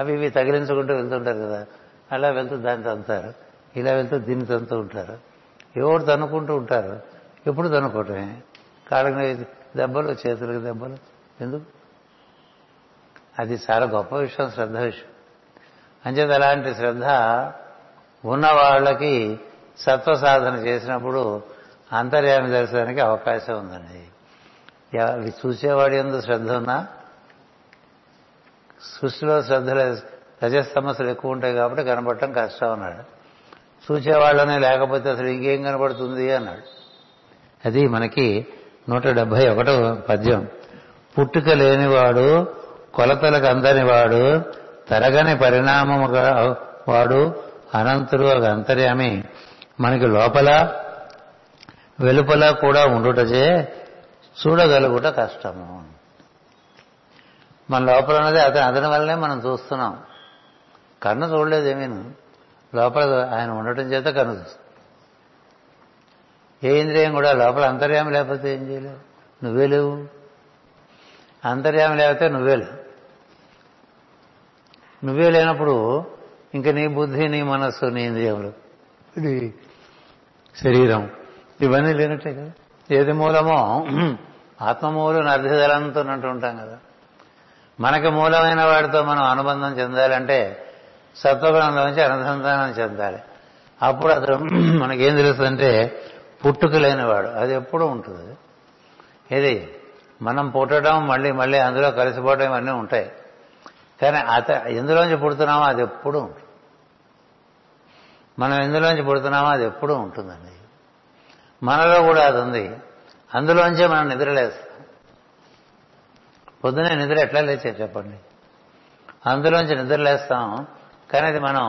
అవి ఇవి తగిలించుకుంటూ వెళ్తుంటారు కదా, అలా వెళ్తూ దాన్ని తంతారు, ఇలా వెళ్తూ దీన్ని తంతూ ఉంటారు, ఎవరు తనుకుంటూ ఉంటారు. ఎప్పుడు తనుకోవటమే, కాళ్ళకి దెబ్బలు, చేతులకి దెబ్బలు. ఎందుకు? అది చాలా గొప్ప విషయం, శ్రద్ధ విషయం. అంచేత అలాంటి శ్రద్ధ ఉన్న వాళ్ళకి సత్వ సాధన చేసినప్పుడు అంతర్యామి దర్శనానికి అవకాశం ఉందండి. చూసేవాడి యందు శ్రద్ధ ఉన్నా, సృష్టిలో శ్రద్ధ లేదు, రజస్తమస్సులు ఎక్కువ ఉంటాయి కాబట్టి కనబడటం కష్టం అన్నాడు. చూసేవాళ్ళనే లేకపోతే అసలు ఇంకేం కనబడుతుంది అన్నాడు. అది మనకి 171వ పద్యం. పుట్టుక లేనివాడు, కొలతలకు అందని వాడు, తరగని పరిణామము వాడు, అనంతుడు అంతర్యామి. మనకి లోపల వెలుపల కూడా ఉండుటచే చూడగలుగుట కష్టము. మన లోపల ఉన్నది అతను, అతని వల్లనే మనం చూస్తున్నాం. కన్ను చూడలేదేమీను, లోపల ఆయన ఉండటం చేత కన్ను చూస్తాం. ఏ ఇంద్రియం కూడా లోపల అంతర్యామి లేకపోతే ఏం చేయలేవు, నువ్వే లేవు. అంతర్యామి లేకపోతే నువ్వే లేవు. నువ్వే లేనప్పుడు ఇంకా నీ బుద్ధి, నీ మనస్సు, నీ ఇంద్రియములు, నీ శరీరం ఇవన్నీ లేనట్టే కదా. ఏది మూలమో ఆత్మమూలం అర్ధజలంతో అంటూ ఉంటాం కదా. మనకి మూలమైన వాడితో మనం అనుబంధం చెందాలంటే సత్వగుణంలో నుంచి అనుసంధానం చెందాలి. అప్పుడు అతను మనకేం తెలుస్తుందంటే పుట్టుక లేనివాడు. అది ఎప్పుడూ ఉంటుంది. ఇది మనం పుట్టడం, మళ్ళీ మళ్ళీ అందులో కలిసిపోవడం ఇవన్నీ ఉంటాయి. కానీ ఎందులోంచి పుడుతున్నామో అది ఎప్పుడూ ఉంటుంది. మనం ఎందులోంచి పుడుతున్నామో అది ఎప్పుడూ ఉంటుందండి. మనలో కూడా అది ఉంది. అందులోంచే మనం నిద్రలేస్తాం. పొద్దునే నిద్ర ఎట్లా లేచారు చెప్పండి? అందులోంచి నిద్రలేస్తాం. కానీ అది మనం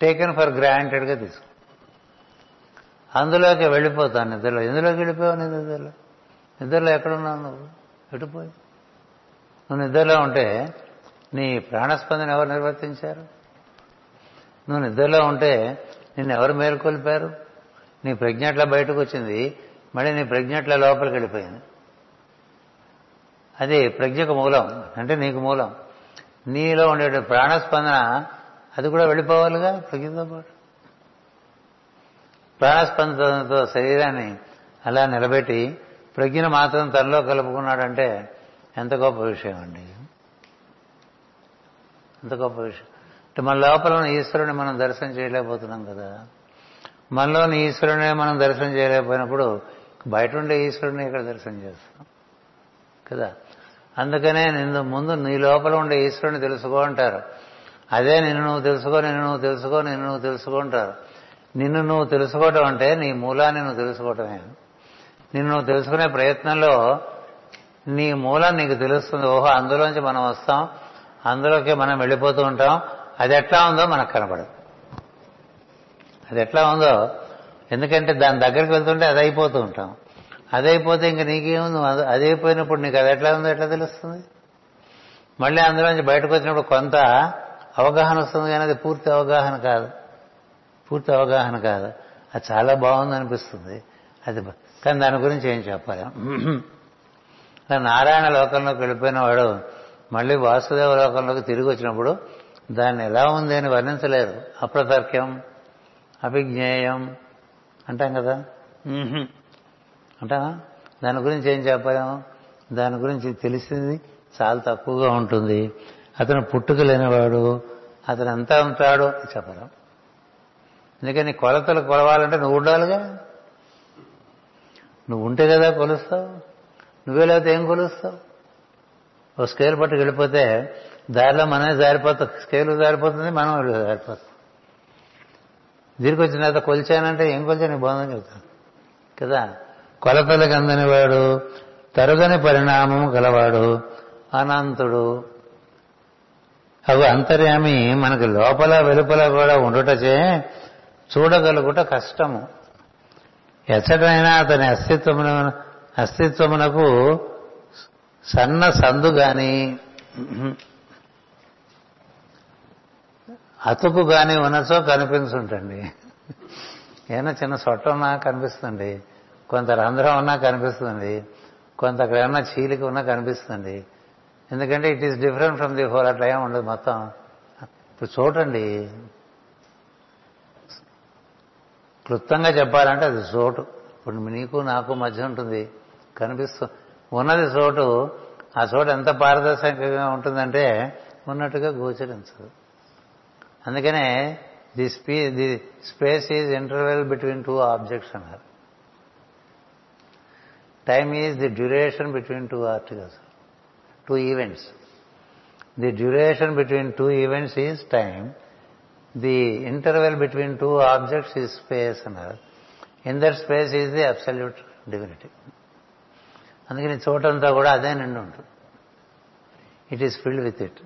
టేకెన్ ఫర్ గ్రాంటెడ్గా తీసుకుంటాం. అందులోకి వెళ్ళిపోతాను నిద్రలో. ఎందులోకి వెళ్ళిపోయావు? నిద్రలో ఎక్కడున్నావు నువ్వు? ఎటుపోయి నువ్వు నిద్రలో ఉంటే నీ ప్రాణస్పందన ఎవరు నిర్వర్తించారు? నువ్వు నిద్రలో ఉంటే నిన్ను ఎవరు మేలుకొల్పారు? నీ ప్రజ్ఞట్ల బయటకు వచ్చింది, మళ్ళీ నీ ప్రజ్ఞట్ల లోపలికి వెళ్ళిపోయింది. అది ప్రజ్ఞకు మూలం అంటే నీకు మూలం. నీలో ఉండే ప్రాణస్పందన అది కూడా వెళ్ళిపోవాలిగా ప్రజ్ఞతో పాటు. ప్రాణస్పందనతో శరీరాన్ని అలా నిలబెట్టి ప్రజ్ఞను మాత్రం తనలో కలుపుకున్నాడంటే ఎంత గొప్ప విషయం అండి, ఎంత గొప్ప విషయం. అంటే మన లోపల ఈశ్వరుని మనం దర్శనం చేయలేకపోతున్నాం కదా. మనలోని ఈశ్వరునే మనం దర్శనం చేయలేకపోయినప్పుడు బయట ఉండే ఈశ్వరుని ఇక్కడ దర్శనం చేస్తాం కదా. అందుకనే నిన్ను ముందు నీ లోపల ఉండే ఈశ్వరుని తెలుసుకో అంటారు. అదే నిన్ను నువ్వు తెలుసుకో, నిన్ను నువ్వు తెలుసుకో, నిన్ను నువ్వు తెలుసుకుంటారు. నిన్ను నువ్వు తెలుసుకోవటం అంటే నీ మూలాన్ని నువ్వు తెలుసుకోవటమే. నిన్ను నువ్వు తెలుసుకునే ప్రయత్నంలో నీ మూలం నీకు తెలుస్తుంది. ఓహో, అందులోంచి మనం వస్తాం, అందులోకి మనం వెళ్ళిపోతూ ఉంటాం. అది ఎట్లా ఉందో మనకు కనపడదు, అది ఎట్లా ఉందో. ఎందుకంటే దాని దగ్గరికి వెళ్తుంటే అది అయిపోతూ ఉంటాం. అది అయిపోతే ఇంక నీకేముంది? అది అయిపోయినప్పుడు నీకు అది ఎట్లా ఉందో ఎట్లా తెలుస్తుంది? మళ్ళీ అందులోంచి బయటకు వచ్చినప్పుడు కొంత అవగాహన వస్తుంది, కానీ అది పూర్తి అవగాహన కాదు, పూర్తి అవగాహన కాదు. అది చాలా బాగుంది అనిపిస్తుంది అది, కానీ దాని గురించి ఏం చెప్పాలి. నారాయణ లోకంలోకి వెళ్ళిపోయిన వాడు మళ్ళీ వాసుదేవ లోకంలోకి తిరిగి వచ్చినప్పుడు దాన్ని ఎలా ఉంది అని వర్ణించలేరు. అప్రతర్క్యం, అభిజ్ఞేయం అంటాం కదా, అంటామా? దాని గురించి ఏం చెప్పాము? దాని గురించి తెలిసింది చాలా తక్కువగా ఉంటుంది. అతను పుట్టుక లేనివాడు, అతను ఎంత ఉంటాడు చెప్పలేం. ఎందుకని కొలతలు కొలవాలంటే నువ్వు ఉండాలిగా. నువ్వు ఉంటే కదా కొలుస్తావు, నువ్వే లేకపోతే ఏం కొలుస్తావు? ఓ స్కేల్ పట్టుకు వెళ్ళిపోతే దారిలో మనమే జారిపోతాం, స్కేలు జారిపోతుంది, మనం జారిపోతాం. దీనికి వచ్చిన తర్వాత కొలిచానంటే ఏం కొలిచాను? బాగుందని చెప్తాను కదా. కొలతలకు అందని వాడు, తరుగని పరిణామం గలవాడు, అనంతుడు అవి అంతర్యామి. మనకి లోపల వెలుపల కూడా ఉండుటచే చూడగలుగుట కష్టము. ఎచ్చటైనా అతని అస్తిత్వమునకు సన్న సందు గాని అతుకు గాని ఉన్నచో కనిపించుంటండి. ఏమైనా చిన్న సొట్ట ఉన్నా కనిపిస్తుంది, కొంత రంధ్రం ఉన్నా కనిపిస్తుంది, కొంత అక్కడ ఏమన్నా చీలిక ఉన్నా కనిపిస్తుంది. ఎందుకంటే it is different from the whole. అట్లా ఏమి ఉండదు మొత్తం. ఇప్పుడు చూడండి, క్లుప్తంగా చెప్పాలంటే అది చోటు. ఇప్పుడు నీకు నాకు మధ్య ఉంటుంది, కనిపిస్తూ ఉన్నది చోటు. ఆ చోటు ఎంత పారదర్శకంగా ఉంటుందంటే ఉన్నట్టుగా గోచరించదు. అందుకనే the space is interval between two objects అన్నారు. Time is the duration between two articles, two events. The duration between two events is time. The interval between two objects is space అన్నారు. In that space is the absolute divinity. అందుకని చోటంతా కూడా అదే నిండి ఉంటుంది. It is filled with it.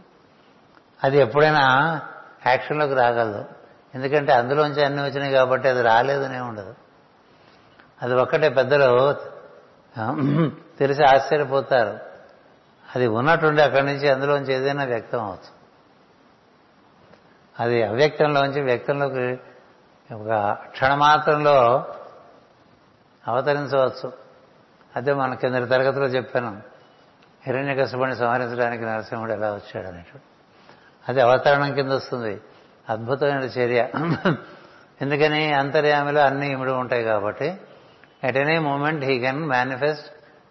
అది ఎప్పుడైనా యాక్షన్లోకి రాగలదు, ఎందుకంటే అందులోంచి అన్నీ వచ్చినాయి కాబట్టి అది రాలేదనే ఉండదు. అది ఒక్కటే పెద్దలు తెలిసి ఆశ్చర్యపోతారు. అది ఉన్నట్టుండి అక్కడి నుంచి అందులోంచి ఏదైనా వ్యక్తం అవచ్చు. అది అవ్యక్తంలోంచి వ్యక్తంలోకి ఒక క్షణమాత్రంలో అవతరించవచ్చు. అదే మన కిందటి తరగతిలో చెప్పాను, హిరణ్య కశిపుడిని సంహరించడానికి నరసింహుడు ఎలా వచ్చాడు అనేటువంటి. అది అవతరణం కింద వస్తుంది, అద్భుతమైన చర్య. ఎందుకని అంతర్యామిలో అన్ని ఇమిడి ఉంటాయి కాబట్టి at any moment he can manifest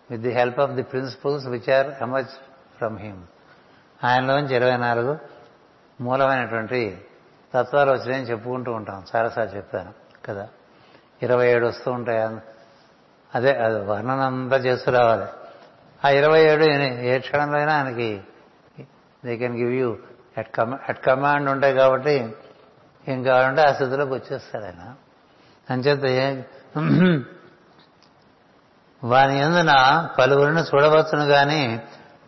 with the help of the principles which are emerged from him. ఆయనలోంచి 24 మూలమైనటువంటి తత్వాలు వచ్చినాయని చెప్పుకుంటూ ఉంటాం, చాలాసార్లు చెప్తాను కదా. 27 వస్తూ ఉంటాయి. అదే అది వర్ణన అంతా చేస్తూ రావాలి. ఆ 27 ఏ క్షణంలో అయినా ఆయనకి they can give you at command ఉంటాయి కాబట్టి ఏం కావాలంటే ఆ స్థితిలోకి వచ్చేస్తాడు ఆయన. అంచేత వాని యందున పలువురిని చూడవచ్చును గాని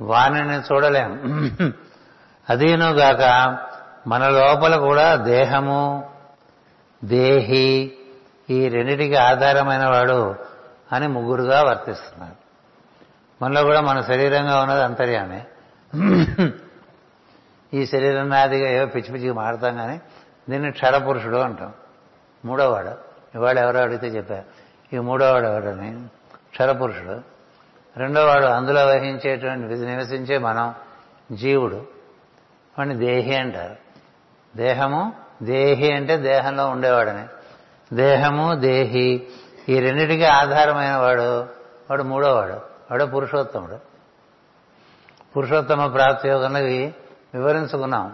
వానిని చూడలేం. అదీనుగాక మన లోపల కూడా దేహము, దేహి ఈ రెండిటికి ఆధారమైన వాడు అని ముగ్గురుగా వర్తిస్తున్నారు. మనలో కూడా మన శరీరంగా ఉన్నది అంతర్యామే. ఈ శరీరం నాదిగా ఏవో పిచ్చి పిచ్చిగా మాడతాం, కానీ దీన్ని క్షరపురుషుడు అంటాం. మూడోవాడు. ఇవాళ ఎవరో అడిగితే చెప్పా ఈ మూడోవాడు ఎవడని, క్షరపురుషుడు. రెండోవాడు అందులో వహించేటువంటి నివసించే మనం జీవుడు, వాడిని దేహి అంటారు. దేహము దేహి అంటే దేహంలో ఉండేవాడని, దేహము దేహి ఈ రెండింటికి ఆధారమైన వాడు వాడు మూడోవాడు, వాడు పురుషోత్తముడు. పురుషోత్తమ ప్రాప్తి యోగంలో వివరించుకున్నాం.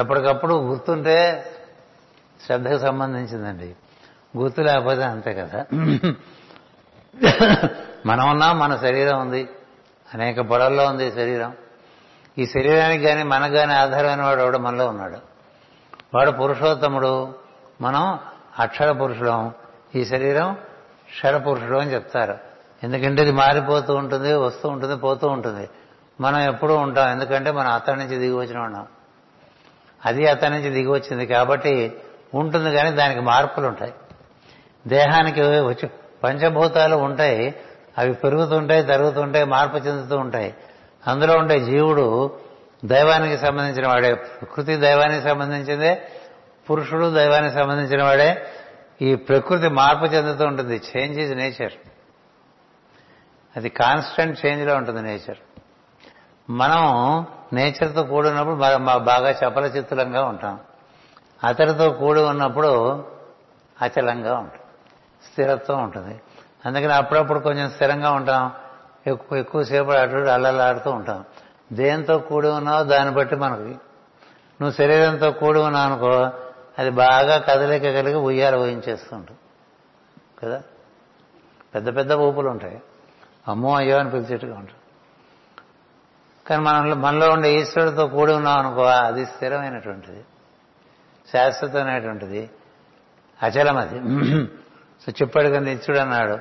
ఎప్పటికప్పుడు గుర్తుంటే శ్రద్ధకు సంబంధించిందండి, గుర్తు లేకపోతే అంతే కదా. మనం ఉన్నాం, మన శరీరం ఉంది, అనేక పొరల్లో ఉంది శరీరం. ఈ శరీరానికి కానీ మనకు కానీ ఆధారమైన వాడు వాడు మనలో ఉన్నాడు, వాడు పురుషోత్తముడు. మనం అక్షర పురుషులం, ఈ శరీరం క్షరపురుషుడు అని చెప్తారు. ఎందుకంటే ఇది మారిపోతూ ఉంటుంది, వస్తూ ఉంటుంది, పోతూ ఉంటుంది. మనం ఎప్పుడూ ఉంటాం, ఎందుకంటే మనం అతడి నుంచి దిగి వచ్చిన ఉన్నాం, అది అతడి నుంచి దిగి వచ్చింది కాబట్టి ఉంటుంది. కానీ దానికి మార్పులు ఉంటాయి. దేహానికి వచ్చి పంచభూతాలు ఉంటాయి, అవి పెరుగుతుంటాయి, తరుగుతుంటాయి, మార్పు చెందుతూ ఉంటాయి. అందులో ఉండే జీవుడు దైవానికి సంబంధించిన వాడే. ప్రకృతి దైవానికి సంబంధించిందే, పురుషుడు దైవానికి సంబంధించిన వాడే. ఈ ప్రకృతి మార్పు చెందుతూ ఉంటుంది. చేంజ్ ఈజ్ నేచర్, అది కాన్స్టెంట్ చేంజ్లో ఉంటుంది నేచర్. మనం నేచర్తో కూడి ఉన్నప్పుడు బాగా చపలచిత్తులంగా ఉంటాం, అతడితో కూడి ఉన్నప్పుడు అచలంగా ఉంటాం, స్థిరత్వం ఉంటుంది. అందుకని అప్పుడప్పుడు కొంచెం స్థిరంగా ఉంటాం, ఎక్కువసేపు అటు అల్లలాడుతూ ఉంటాం. దేంతో కూడి ఉన్నావో దాన్ని బట్టి మనకి, నువ్వు శరీరంతో కూడి ఉన్నావు అనుకో, అది బాగా కదలిక కలిగి ఉయ్యాలు ఊహించేస్తూ ఉంటుంది కదా. పెద్ద పెద్ద ఊపులు ఉంటాయి, అమ్మో అయ్యో అని పిలిచేట్టుగా ఉంటాయి. కానీ మనలో ఉండే ఈశ్వరుడితో కూడి ఉన్నాం అనుకో, అది స్థిరమైనటువంటిది, శాశ్వతమైనటువంటిది, అచలం అది. సో చెప్పాడు కదా నిత్యుడు అన్నాడు.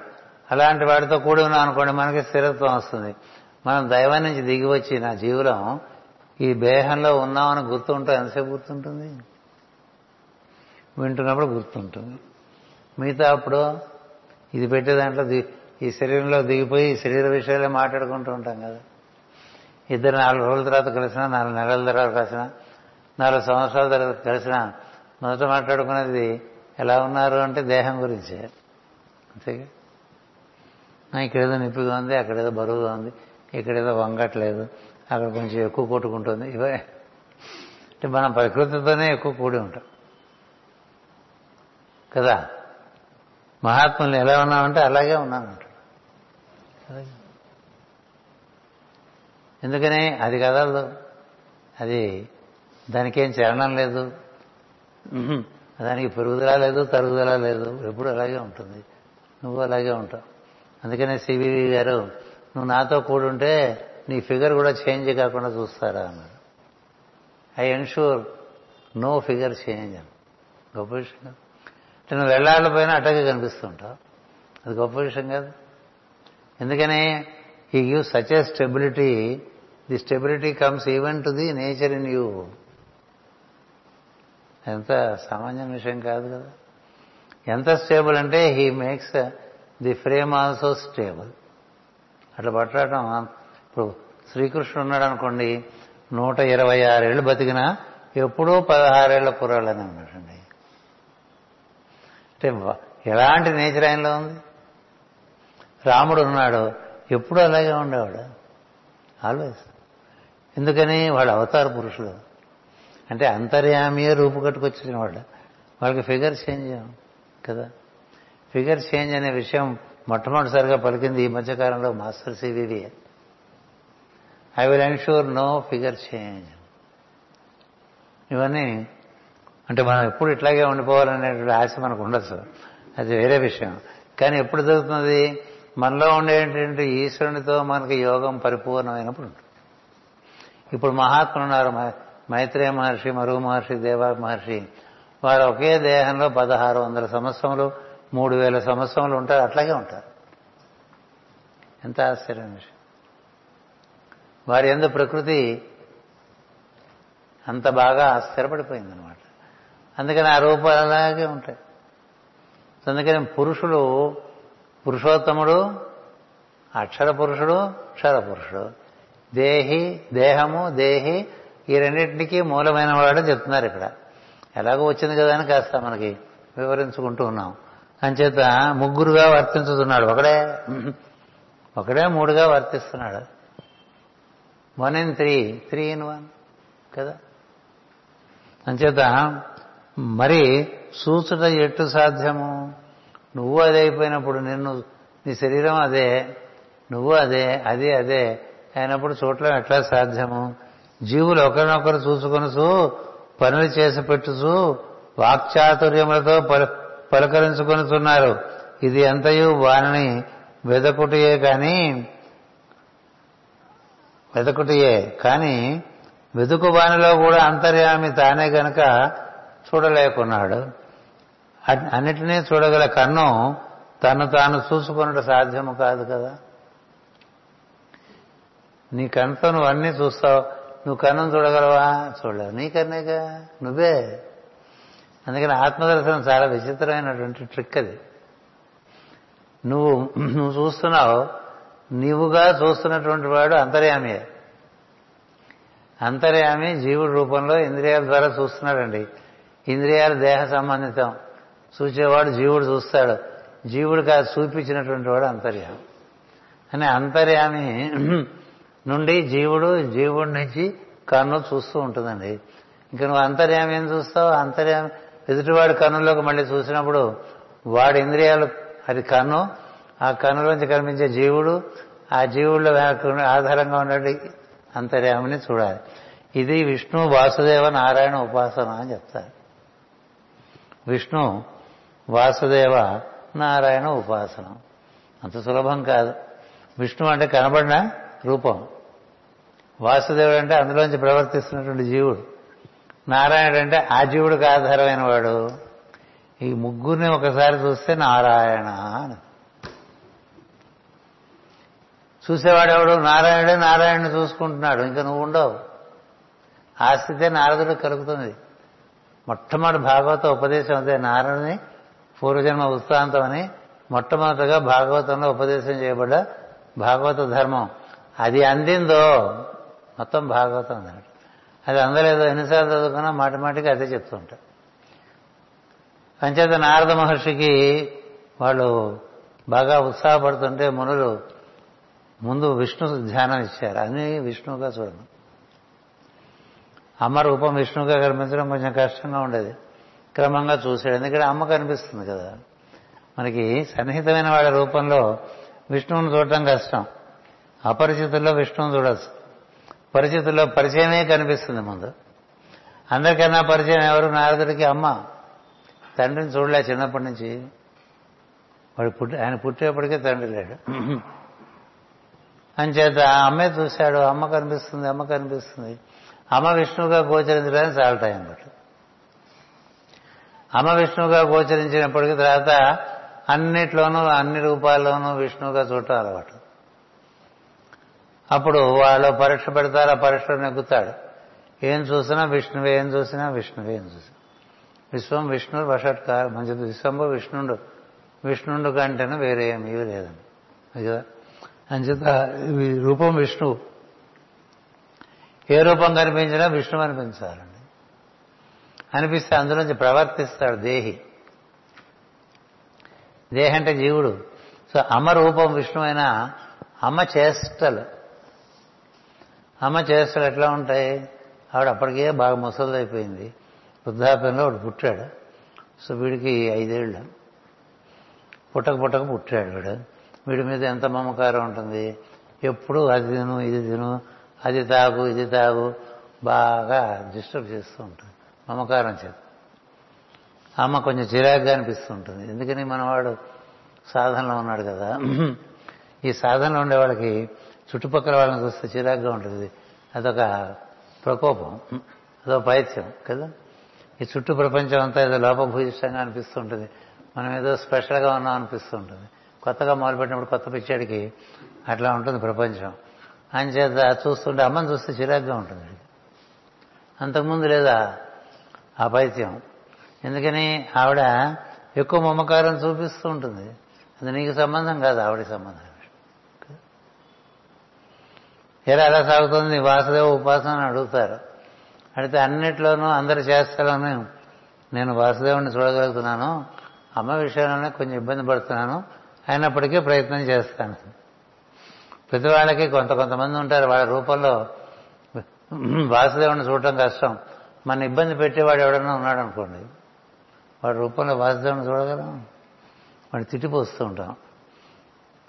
అలాంటి వాడితో కూడి ఉన్నాం అనుకోండి, మనకి స్థిరత్వం వస్తుంది. మనం దైవం నుంచి దిగి వచ్చి నా జీవులం ఈ దేహంలో ఉన్నామని గుర్తుంటాం. ఎంతసేపు గుర్తుంటుంది? వింటున్నప్పుడు గుర్తుంటుంది, మిగతా అప్పుడు ఇది పెట్టే దాంట్లో ఈ శరీరంలో దిగిపోయి ఈ శరీర విషయాలే మాట్లాడుకుంటూ ఉంటాం కదా. ఇద్దరు 4 రోజుల తర్వాత కలిసినా, 4 నెలల తర్వాత కలిసినా, 4 సంవత్సరాల తర్వాత కలిసినా మొదట మాట్లాడుకునేది ఎలా ఉన్నారు అంటే దేహం గురించే. అంతేగా, ఇక్కడేదో నొప్పిగా ఉంది, అక్కడేదో బరువుగా ఉంది, ఇక్కడేదో వంగట్లేదు, అక్కడ కొంచెం ఎక్కువ కొట్టుకుంటుంది. ఇవే అంటే మనం ప్రకృతితోనే ఎక్కువ కూడి ఉంటాం కదా. మహాత్ములు ఎలా ఉన్నామంటే అలాగే ఉన్నానంట. ఎందుకని అది కదలదు, అది దానికేం చలనం లేదు, దానికి పెరుగుదల లేదు, తరుగుదల లేదు, ఎప్పుడు అలాగే ఉంటుంది. నువ్వు అలాగే ఉంటావు. అందుకనే సివివి గారు నువ్వు నాతో కూడుంటే నీ ఫిగర్ కూడా చేంజ్ కాకుండా చూస్తారా అన్నారు. I ensure no figure change అని. గొప్ప విషయం కదా. అంటే నువ్వు వెళ్ళాళ్ళపైన అట్టగే కనిపిస్తుంటావు, అది గొప్ప విషయం కాదు. ఎందుకని he give such a stability, the stability comes even to the nature in you. ఎంత సామాన్య విషయం కాదు కదా. ఎంత స్టేబుల్ అంటే he makes the frame also stable. అట్లా పట్టడం. ఇప్పుడు శ్రీకృష్ణుడు ఉన్నాడు అనుకోండి, 126 ఏళ్ళు బతికినా ఎప్పుడూ 16 ఏళ్ల పురాలని ఉన్నాడండి. అంటే ఎలాంటి నేచర్ ఆయనలో ఉంది. రాముడు ఉన్నాడు, ఎప్పుడూ అలాగే ఉండేవాడు, ఆల్వేస్. ఎందుకని వాడు అవతార పురుషుడు, అంటే అంతర్యామియే రూపు కట్టుకొచ్చిన వాడు. వాళ్ళకి ఫిగర్ చేంజ్ కదా. ఫిగర్ చేంజ్ అనే విషయం మొట్టమొదటిసారిగా పలికింది ఈ మధ్యకాలంలో master CVV. I will ensure no figure change. ఇవన్నీ అంటే మనం ఎప్పుడు ఇట్లాగే ఉండిపోవాలనేటువంటి ఆశ మనకు ఉండదు, అది వేరే విషయం. కానీ ఎప్పుడు జరుగుతున్నది? మనలో ఉండేటువంటి ఈశ్వరునితో మనకి యోగం పరిపూర్ణమైనప్పుడు ఉంటుంది. ఇప్పుడు మహాత్ములు ఉన్నారు, మైత్రేయ మహర్షి, మరుగు మహర్షి, దేవా మహర్షి. వారు ఒకే దేహంలో 1600 సంవత్సరములు, 3000 సంవత్సరములు ఉంటారు, అట్లాగే ఉంటారు. ఎంత ఆశ్చర్యం విషయం. వారి యందు ప్రకృతి అంత బాగా స్థిరపడిపోయిందనమాట. అందుకని ఆ రూపాలు అలాగే ఉంటాయి. అందుకని పురుషుడు పురుషోత్తముడు, అక్షర పురుషుడు, క్షర పురుషుడు, దేహి, దేహము దేహి ఈ రెండింటికి మూలమైన వాడని చెప్తున్నారు ఇక్కడ. ఎలాగో వచ్చింది కదా అని కాస్త మనకి వివరించుకుంటూ ఉన్నాం. అంచేత ముగ్గురుగా వర్తించుతున్నాడు, ఒకడే మూడుగా వర్తిస్తున్నాడు. 1 in 3, 3 in 1 కదా. అంచేత మరి సూచుట ఎట్టు సాధ్యము? నువ్వు అదే అయిపోయినప్పుడు, నీ శరీరం అదే, నువ్వు అదే, అది అదే అయినప్పుడు చూడటం ఎట్లా సాధ్యము? జీవులు ఒకరినొకరు చూసుకొనుచు పనులు చేసి పెట్టుచు వాక్చాతుర్యములతో పలకరించుకొనుచున్నారు. ఇది ఎంతయు వానిని వెదకుటియే కాని వెదుకు వానిలో కూడా అంతర్యామి తానే గనక చూడలేకున్నాడు. అన్నిటినీ చూడగల కన్ను తను తాను చూసుకొనడం సాధ్యము కాదు కదా. నీ కన్నుతో నువ్వు అన్నీ చూస్తావు, నువ్వు కన్నును చూడగలవా? చూడలేవు, నీ కన్నేగా, నువ్వే. అందుకని ఆత్మదర్శనం చాలా విచిత్రమైనటువంటి ట్రిక్ అది. నువ్వు చూస్తున్నావు, నీవుగా చూస్తున్నటువంటి వాడు అంతర్యామి. అంతర్యామి జీవుడి రూపంలో ఇంద్రియాల ద్వారా చూస్తున్నాడండి. ఇంద్రియాలు దేహ సంబంధితం, చూసేవాడు జీవుడు చూస్తాడు, జీవుడికి ఆ చూపించినటువంటి వాడు అంతర్యామి అని. అంతర్యామి నుండి జీవుడు, జీవుడి నుంచి కన్ను చూస్తూ ఉంటుందండి. ఇంకా నువ్వు అంతర్యామి ఏం చూస్తావు? అంతర్యామి ఎదుటివాడు కన్నులోకి మళ్ళీ చూసినప్పుడు వాడి ఇంద్రియాలు, అది కన్ను, ఆ కన్నులోంచి కనిపించే జీవుడు, ఆ జీవుల్లో ఆధారంగా ఉండే అంతర్యామిని చూడాలి. ఇది విష్ణు వాసుదేవ నారాయణ ఉపాసన అని చెప్తారు. విష్ణు వాసుదేవ నారాయణ ఉపాసన అంత సులభం కాదు. విష్ణు అంటే కనబడిన రూపం, వాసుదేవుడు అంటే అందులోంచి ప్రవర్తిస్తున్నటువంటి జీవుడు, నారాయణుడు అంటే ఆ జీవుడికి ఆధారమైన వాడు. ఈ ముగ్గురిని ఒకసారి చూస్తే నారాయణ అని. చూసేవాడెవడు? నారాయణుడే నారాయణుని చూసుకుంటున్నాడు, ఇంకా నువ్వు ఉండవు. ఆ స్థితే నారదుడికి కలుగుతుంది. మొట్టమొదటి భాగవత ఉపదేశం అదే. నారదుని పూర్వజన్మ వృత్తాంతం అని మొట్టమొదటిగా భాగవతంలో ఉపదేశం చేయబడ్డ భాగవత ధర్మం అది అందిందో మొత్తం భాగవతం అన్నాడు. అది అందలేదో ఎన్నిసార్లు చదువుకున్నా మాటిమాటికి అదే చెప్తూ ఉంటారు. అంచేత నారద మహర్షికి వాళ్ళు బాగా ఉత్సాహపడుతుంటే మునులు ముందు విష్ణు ధ్యానం ఇచ్చారు. అన్ని విష్ణువుగా చూడడం, అమ్మ రూపం విష్ణువుగా కనిపించడం కొంచెం కష్టంగా ఉండేది. క్రమంగా చూశాడు, ఎందుకంటే అమ్మ కనిపిస్తుంది కదా మనకి. సన్నిహితమైన వాళ్ళ రూపంలో విష్ణువును చూడటం కష్టం. అపరిచితుల్లో విష్ణువును చూడచ్చు, పరిచితుల్లో పరిచయమే కనిపిస్తుంది. ముందు అందరికన్నా పరిచయం ఎవరు? నారదుడికి అమ్మ. తండ్రిని చూడలే చిన్నప్పటి నుంచి. వాడు ఆయన పుట్టేప్పటికే తండ్రి లేడు. అంచేత అమ్మే చూశాడు. అమ్మ కనిపిస్తుంది. అమ్మ విష్ణువుగా గోచరించడానికి చాలా టైం పట్టింది. అమ్మ విష్ణువుగా గోచరించినప్పటికీ తర్వాత అన్నిట్లోనూ, అన్ని రూపాల్లోనూ విష్ణువుగా చూడటం అలవాటు. అప్పుడు వాళ్ళు పరీక్ష పెడతారు. ఆ పరీక్షలో నెగ్గుతాడు. ఏం చూసినా విష్ణువే. విశ్వం విష్ణు వషట్కార మంచి విశ్వంలో విష్ణుండు కంటేనే వేరే ఏమీ లేదండి కదా. అంచేత రూపం విష్ణువు. ఏ రూపం కనిపించినా విష్ణువు అనిపించాలండి. అనిపిస్తే అందులోంచి ప్రవర్తిస్తాడు దేహి. దేహి అంటే జీవుడు. సో అమ్మ రూపం విష్ణువైనా అమ్మ చేష్టలు ఎట్లా ఉంటాయి? ఆవిడ అప్పటికే బాగా ముసలిదైపోయింది. వృద్ధాప్యంలో వాడు పుట్టాడు. సో వీడికి 5 ఏళ్ళు. పుట్టక పుట్టాడు వీడు. వీడి మీద ఎంత మమకారం ఉంటుంది. ఎప్పుడు అది తిను ఇది తాగు బాగా డిస్టర్బ్ చేస్తూ ఉంటుంది మమకారం చేత. అమ్మ కొంచెం చిరాగ్గా అనిపిస్తూ ఉంటుంది. ఎందుకని? మనవాడు సాధనలో ఉన్నాడు కదా. ఈ సాధనలో ఉండే వాళ్ళకి చుట్టుపక్కల వాళ్ళని చూస్తే చిరాగ్గా ఉంటుంది. అదొక ప్రకోపం, అదో పైత్యం కదా. ఈ చుట్టూ ప్రపంచం అంతా ఏదో లోపభూయిష్టంగా అనిపిస్తూ ఉంటుంది. మనం ఏదో స్పెషల్గా ఉన్నాం అనిపిస్తూ ఉంటుంది. కొత్తగా మొదలుపెట్టినప్పుడు కొత్త పిచ్చాడికి అట్లా ఉంటుంది ప్రపంచం. అని చేత చూస్తుంటే అమ్మని చూస్తే చిరాగ్గా ఉంటుంది. అంతకుముందు లేదా ఆ పైత్యం. ఎందుకని? ఆవిడ ఎక్కువ మమకారం చూపిస్తూ ఉంటుంది. అది నీకు సంబంధం కాదు, ఆవిడకి సంబంధం. ఎలా సాగుతుంది వాసుదేవ ఉపాసన అని అడుగుతారు. అడిగితే అన్నిట్లోనూ అందరి చేష్టలోనూ నేను వాసుదేవుడిని చూడగలుగుతున్నాను, అమ్మ విషయంలోనే కొంచెం ఇబ్బంది పడుతున్నాను, అయినప్పటికీ ప్రయత్నం చేస్తాను. ప్రతి వాళ్ళకి కొంతమంది ఉంటారు, వాళ్ళ రూపంలో వాసుదేవుడిని చూడటం కష్టం. మన ఇబ్బంది పెట్టేవాడు ఎవడన్నా ఉన్నాడు అనుకోండి, వాడి రూపంలో వాసుదేవుడిని చూడగలం, వాడిని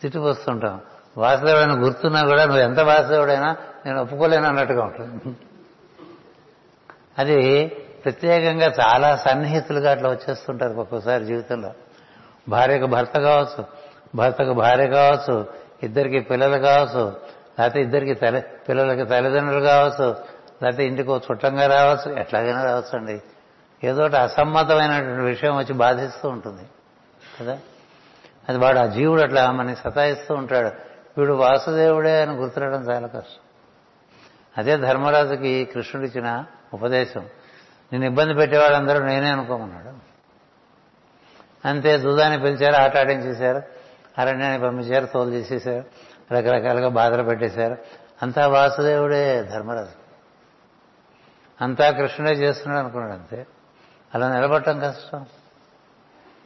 తిట్టిపోస్తుంటాం. వాసుదేవుడైనా గుర్తున్నా కూడా నువ్వు ఎంత వాసుదేవుడైనా నేను ఒప్పుకోలేను అన్నట్టుగా ఉంటుంది. అది ప్రత్యేకంగా చాలా సన్నిహితులుగా అట్లా వచ్చేస్తుంటారు ఒక్కొక్కసారి జీవితంలో. భార్యకు భర్త కావచ్చు, భర్తకు భార్య కావచ్చు, ఇద్దరికి పిల్లలు కావచ్చు, లేకపోతే ఇద్దరికి పిల్లలకి తల్లిదండ్రులు కావచ్చు, లేకపోతే ఇంటికి చుట్టంగా రావచ్చు, ఎట్లాగైనా రావచ్చు అండి. ఏదో ఒకటి అసమ్మతమైనటువంటి విషయం వచ్చి బాధిస్తూ ఉంటుంది కదా, అది వాడు ఆ జీవుడు అట్లా మనకి సతాయిస్తూ ఉంటాడు. వీడు వాసుదేవుడే అని గుర్తురావడం చాలా కష్టం. అదే ధర్మరాజుకి కృష్ణుడు ఇచ్చిన ఉపదేశం, నేను ఇబ్బంది పెట్టేవాళ్ళందరూ నేనే అనుకోమన్నాడు. అంతే జూదాన్ని పిలిచారు, ఆట ఆడించేశారు, అరణ్యాన్ని పంపించారు, తోలు తీసేశారు, రకరకాలుగా బాధలు పెట్టేశారు. అంతా వాసుదేవుడే ధర్మరాజు, అంతా కృష్ణుడే చేస్తున్నాడు అనుకున్నాడు. అంతే అలా నిలబడటం కష్టం.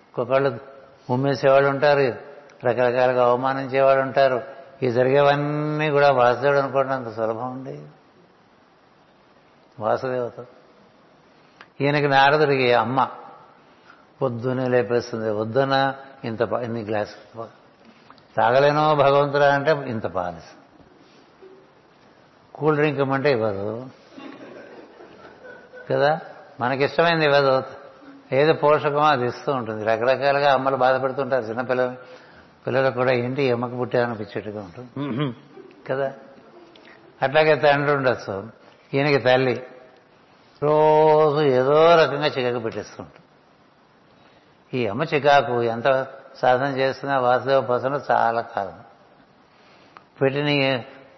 ఒక్కొక్కళ్ళు ఉమ్మేసేవాళ్ళు ఉంటారు, రకరకాలుగా అవమానించేవాళ్ళు ఉంటారు. ఈ జరిగేవన్నీ కూడా వాసుదేవుడు అనుకోవడం అంత సులభం అండి. వాసుదేవత ఈయనకి నారదుడికి అమ్మ పొద్దునే లేపేస్తుంది, వద్దున ఇన్ని గ్లాసులు తాగలేనో భగవంతుడా అంటే ఇంత పాలిస్తుంది, కూల్ డ్రింక్ ఇమ్మంటే ఇవ్వదు కదా, మనకిష్టమైంది ఇవ్వదు, ఏదో పోషకమో అది ఇస్తూ ఉంటుంది. రకరకాలుగా అమ్మలు బాధపడుతుంటారు చిన్నపిల్లలు, పిల్లలకు కూడా ఏంటి అమ్మకు పుట్టారనిపించేట్టుగా ఉంటుంది కదా. అట్లాగే తండ్రి ఉండొచ్చు, ఈయనకి తల్లి రోజు ఏదో రకంగా చికాకు పెట్టేస్తూ ఉంటుంది. ఈ అమ్మ చికాకు ఎంత సాధన చేస్తున్నా వాసుదేవ పసన చాలా కాలం పెట్టిన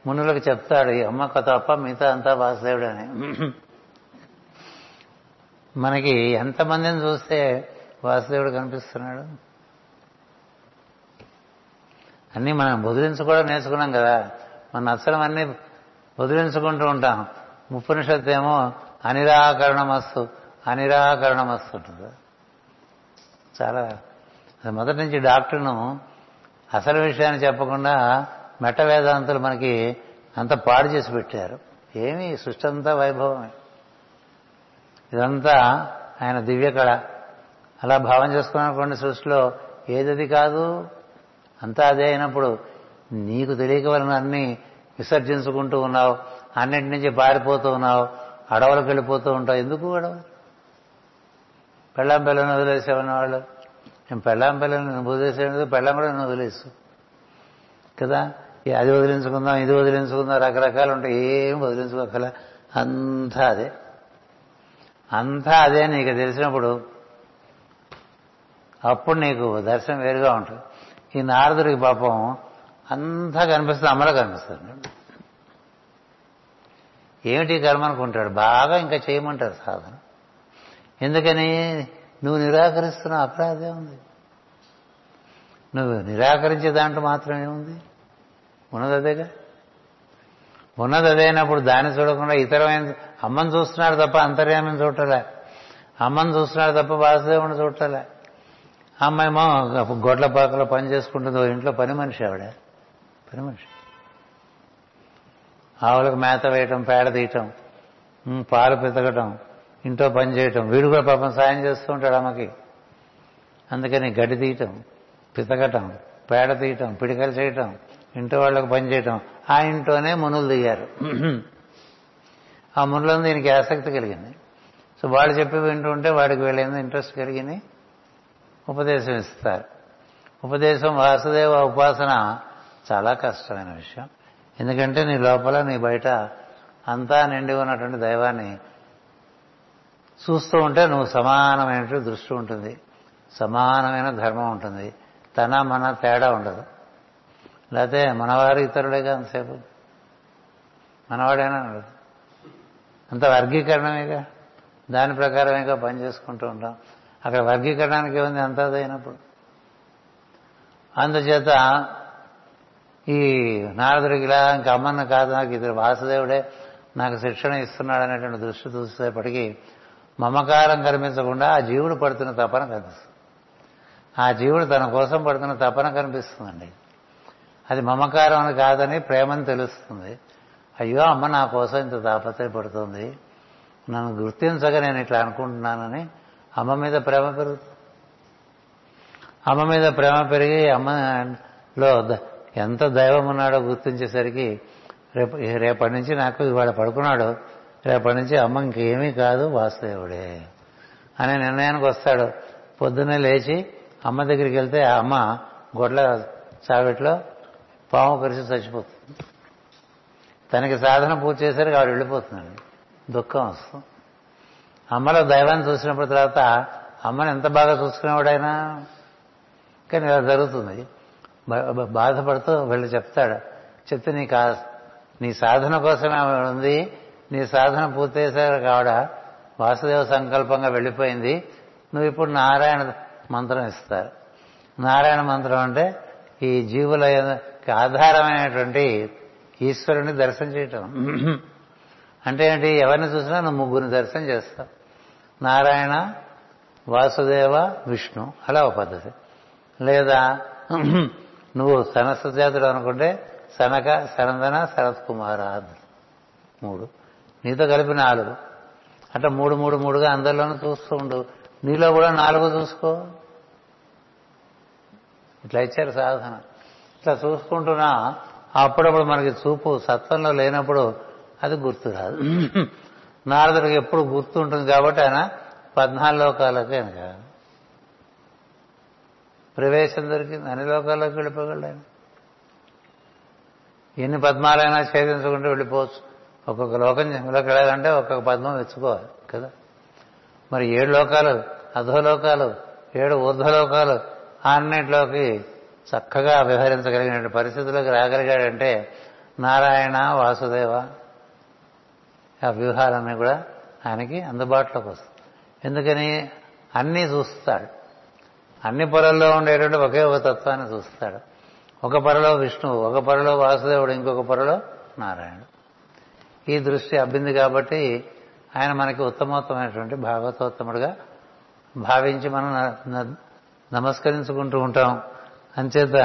మునులకు చెప్తాడు, ఈ అమ్మ తప్ప మిగతా అంతా వాసుదేవుడు అని. మనకి ఎంతమందిని చూస్తే వాసుదేవుడు కనిపిస్తున్నాడు? అన్నీ మనం బొదిలించుకోవడం నేర్చుకున్నాం కదా, మన నచ్చడం అన్నీ బొదిలించుకుంటూ ఉంటాం. ఉపనిషత్తు ఏమో అనిరాకరణమస్తు అనిరాకరణమస్తు ఉంటుంది. చాలా మొదటి నుంచి డాక్టర్ను అసలు విషయాన్ని చెప్పకుండా మెట్ట వేదాంతులు మనకి అంత పాడు చేసి పెట్టారు. ఏమి సృష్టి అంతా వైభవమే, ఇదంతా ఆయన దివ్య కళ. అలా భావం చేసుకున్నటువంటి సృష్టిలో ఏదది కాదు, అంతా అదే అయినప్పుడు నీకు తెలియక వలన అన్ని విసర్జించుకుంటూ ఉన్నావు, అన్నిటి నుంచి పారిపోతూ ఉన్నావు, అడవులకు వెళ్ళిపోతూ ఉంటావు. ఎందుకు అడవులు? పెళ్ళాం పిల్లని వదిలేసేవన్న వాళ్ళు, నేను పెళ్ళాం పిల్లని వదిలేసేది, పెళ్ళాం కూడా నేను వదిలేసు కదా, అది వదిలించుకుందాం ఇది వదిలించుకుందాం రకరకాలు ఉంటాయి. ఏం వదిలించుకోకల, అంతా అదే, అంతా అదే నీకు తెలిసినప్పుడు అప్పుడు నీకు దర్శనం వేరుగా ఉంటుంది. ఈ నారదుడికి పాపం అంతా కనిపిస్తుంది, అమలు కనిపిస్తుంది. ఏమిటి కర్మ అనుకుంటాడు, బాగా ఇంకా చేయమంటారు సాధన. ఎందుకని? నువ్వు నిరాకరిస్తున్నావు, అపరాధే ఉంది. నువ్వు నిరాకరించే దాంట్లో మాత్రమే ఉంది, ఉన్నదదేగా. ఉన్నదైనప్పుడు దాన్ని చూడకుండా ఇతరమైన అమ్మను చూస్తున్నాడు తప్ప అంతర్యామిని చూడటలే, అమ్మను చూస్తున్నాడు తప్ప వాసుదేవుని చూడటలే. అమ్మాయేమో గొడ్ల పాకలో పని చేసుకుంటుందో, ఇంట్లో పని మనిషి ఆవిడ, పని మనిషి. ఆవులకు మేత వేయటం, పేడ తీయటం, పాలు పితకటం, ఇంట్లో పని చేయటం. వీడు కూడా పాపం సాయం చేస్తూ ఉంటాడు అమ్మకి, అందుకని గడ్డి తీయటం, పితకటం, పేడ తీయటం, పిడికలు చేయటం, ఇంట్లో వాళ్ళకు పని చేయటం. ఆ ఇంట్లోనే మునులు దిగారు, ఆ మునులను దీనికి ఆసక్తి కలిగింది. సో వాళ్ళు చెప్పి వింటూ ఉంటే వాడికి వీళ్ళేందో ఇంట్రెస్ట్ కలిగింది, ఉపదేశం ఇస్తారు. ఉపదేశం వాసుదేవ ఉపాసన చాలా కష్టమైన విషయం. ఎందుకంటే నీ లోపల నీ బయట అంతా నిండి ఉన్నటువంటి దైవాన్ని చూస్తూ ఉంటే నువ్వు సమానమైనటువంటి దృష్టి ఉంటుంది, సమానమైన ధర్మం ఉంటుంది, తన మన తేడా ఉండదు. లేకపోతే మనవారు ఇతరులేగా, అంతసేపు మనవాడైనా ఉండదు, అంత వర్గీకరణమేగా, దాని ప్రకారమేగా పని చేసుకుంటూ ఉంటాం. అక్కడ వర్గీకరణానికి ఏముంది, అంతా అయినప్పుడు. అందుచేత ఈ నారదుడికి ఇలా ఇంకా అమ్మన్న కాదు, నాకు ఇతడు వాసుదేవుడే నాకు శిక్షణ ఇస్తున్నాడు అనేటువంటి దృష్టి చూసేటప్పటికీ మమకారం కనిపించకుండా ఆ జీవుడు పడుతున్న తపన కనిపిస్తుంది. ఆ జీవుడు తన కోసం పడుతున్న తపన కనిపిస్తుందండి. అది మమకారం అని కాదని ప్రేమని తెలుస్తుంది. అయ్యో అమ్మ నా కోసం ఇంత తాపత్రయపడుతుంది, నన్ను గుర్తించగా నేను ఇట్లా అనుకుంటున్నానని అమ్మ మీద ప్రేమ పెరుగుతుంది. అమ్మ మీద ప్రేమ పెరిగి అమ్మలో ఎంత దైవం ఉన్నాడో గుర్తించేసరికి రేపటి నుంచి నాకు ఇవాళ పడుకున్నాడు, రేపటి నుంచి అమ్మ ఇంకేమీ కాదు వాసుదేవుడే అనే నిర్ణయానికి వస్తాడు. పొద్దున్నే లేచి అమ్మ దగ్గరికి వెళ్తే ఆ అమ్మ గొడ్ల చావిట్లో పాము కరిచి చచ్చిపోతుంది. తనకి సాధన పూర్తి చేసరికి ఆవిడ వెళ్ళిపోతుందండి, దుఃఖం వస్తుంది. అమ్మలో దైవాన్ని చూసినప్పుడు తర్వాత అమ్మని ఎంత బాగా చూసుకునేవాడైనా కానీ ఇలా జరుగుతుంది. బాధపడుతూ వెళ్ళి చెప్తాడు. చెప్తే నీ సాధన కోసమే ఆమె ఉంది, నీ సాధన పూర్తి చేసరికి ఆవిడ వాసుదేవ సంకల్పంగా వెళ్ళిపోయింది, నువ్వు ఇప్పుడు నారాయణ మంత్రం ఇస్తారు. నారాయణ మంత్రం అంటే ఈ జీవుల ఆధారమైనటువంటి ఈశ్వరుని దర్శనం చేయటం. అంటే ఏంటి, ఎవరిని చూసినా నువ్వు ముగ్గురిని దర్శనం చేస్తావు, నారాయణ వాసుదేవ విష్ణు, అలా ఒక పద్ధతి. లేదా నువ్వు సనస్సుజాతుడు అనుకుంటే సనక శరందన శరత్ కుమార మూడు, నీతో కలిపి నాలుగు, అంటే మూడు మూడు మూడుగా అందరిలోనూ చూస్తూ ఉండు, నీలో కూడా నాలుగు చూసుకో. ఇట్లా ఇచ్చారు సాధన. ఇట్లా చూసుకుంటున్నా అప్పుడప్పుడు మనకి చూపు సత్వంలో లేనప్పుడు అది గుర్తు రాదు. నారదుడికి ఎప్పుడు గుర్తు ఉంటుంది కాబట్టి ఆయన 14 లోకాలకు ఆయన ప్రవేశం దొరికింది, అన్ని లోకాల్లోకి వెళ్ళిపోగలడు. ఆయన ఎన్ని పద్మాలైనా ఛేదించకుండా వెళ్ళిపోవచ్చు. ఒక్కొక్క లోకంలోకి వెళ్ళాలంటే ఒక్కొక్క పద్మం తెచ్చుకోవాలి కదా. మరి 7 లోకాలు, అధోలోకాలు, 7 ఊర్ధ్వలోకాలు, అన్నింటిలోకి చక్కగా వ్యవహరించగలిగిన పరిస్థితుల్లోకి రాగలిగాడంటే నారాయణ వాసుదేవ ఆ వ్యూహాలన్నీ కూడా ఆయనకి అందుబాటులోకి వస్తాయి. ఎందుకని అన్నీ చూస్తాడు, అన్ని పొరల్లో ఉండేటువంటి ఒకే ఒక తత్వాన్ని చూస్తాడు. ఒక పొరలో విష్ణువు, ఒక పొరలో వాసుదేవుడు, ఇంకొక పొరలో నారాయణుడు. ఈ దృష్టి అబ్బింది కాబట్టి ఆయన మనకి ఉత్తమోత్తమైనటువంటి భాగవతోత్తముడుగా భావించి మనం నమస్కరించుకుంటూ ఉంటాం. అంచేత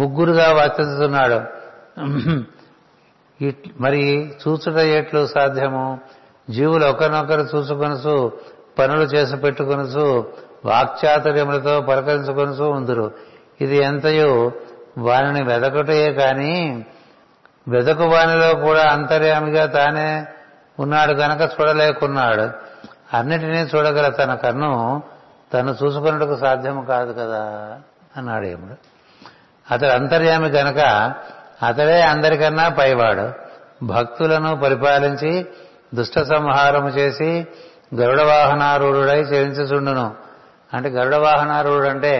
ముగ్గురుగా వర్తిస్తున్నాడు. మరి చూచుట ఎట్లు సాధ్యము? జీవులు ఒకరినొకరు చూసుకొనుసు, పనులు చేసి పెట్టుకొనుసు, వాక్చాతుర్యములతో పలకరించుకొనుసు ఉందరు. ఇది ఎంతయో వారిని వెదకటయే కాని వెదకు వానిలో కూడా అంతర్యామిగా తానే ఉన్నాడు కనుక చూడలేకున్నాడు. అన్నిటినీ చూడగల తన కన్ను తను చూసుకున్నట్టుకు సాధ్యము కాదు కదా అన్నాడు యముడు. అతడు అంతర్యామి కనుక అతడే అందరికన్నా పైవాడు. భక్తులను పరిపాలించి దుష్ట సంహారము చేసి గరుడ వాహనారూఢుడై చేయించుచుండును. అంటే గరుడ వాహనారూఢుడు అంటే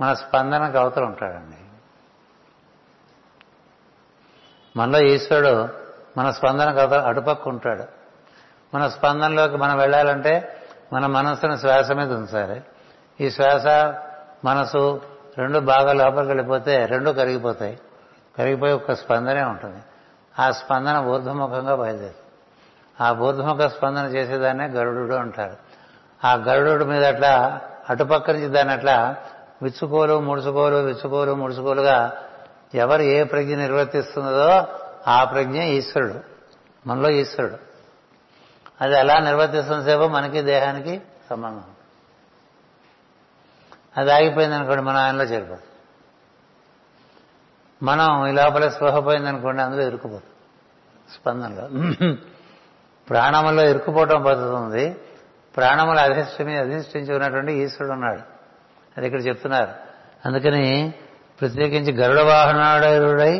మన స్పందనకు అవతల ఉంటాడండి. మనలో ఈశ్వరుడు మన స్పందనకు అవతల అటుపక్క ఉంటాడు. మన స్పందనలోకి మనం వెళ్ళాలంటే మన మనస్సును శ్వాస మీద ఉంచాలి. ఈ శ్వాస మనసు రెండు బాగా లోపలికి వెళ్ళిపోతే రెండు కరిగిపోతాయి. కరిగిపోయి ఒక స్పందనే ఉంటుంది. ఆ స్పందన ఊర్ధ్వముఖంగా బయలుదేరుతుంది. ఆ ఊర్ధ్వముఖ స్పందన చేసేదాన్నే గరుడు అంటారు. ఆ గరుడు మీద అట్లా అటుపక్క నుంచి దాన్ని అట్లా విచ్చుకోలు ముడుచుకోలు విచ్చుకోలు ముడుచుకోలుగా ఎవరు ఏ ప్రజ్ఞ నిర్వర్తిస్తున్నదో ఆ ప్రజ్ఞ ఈశ్వరుడు, మనలో ఈశ్వరుడు. అది అలా నిర్వర్తిస్తున్న సేపు మనకి దేహానికి సంబంధం. అది ఆగిపోయింది అనుకోండి మనం ఆయనలో చేరిపోతాం. మనం ఈ లోపల స్పృహ పోయిందనుకోండి అందులో ఇరుక్కుపోతాం. స్పందనలో ప్రాణములో ఇరుక్కుపోవటం పద్ధతుంది. ప్రాణములు అధిష్ఠించి ఉన్నటువంటి ఈశ్వరుడు ఉన్నాడు, అది ఇక్కడ చెప్తున్నారు. అందుకని ప్రత్యేకించి గరుడ వాహనాడై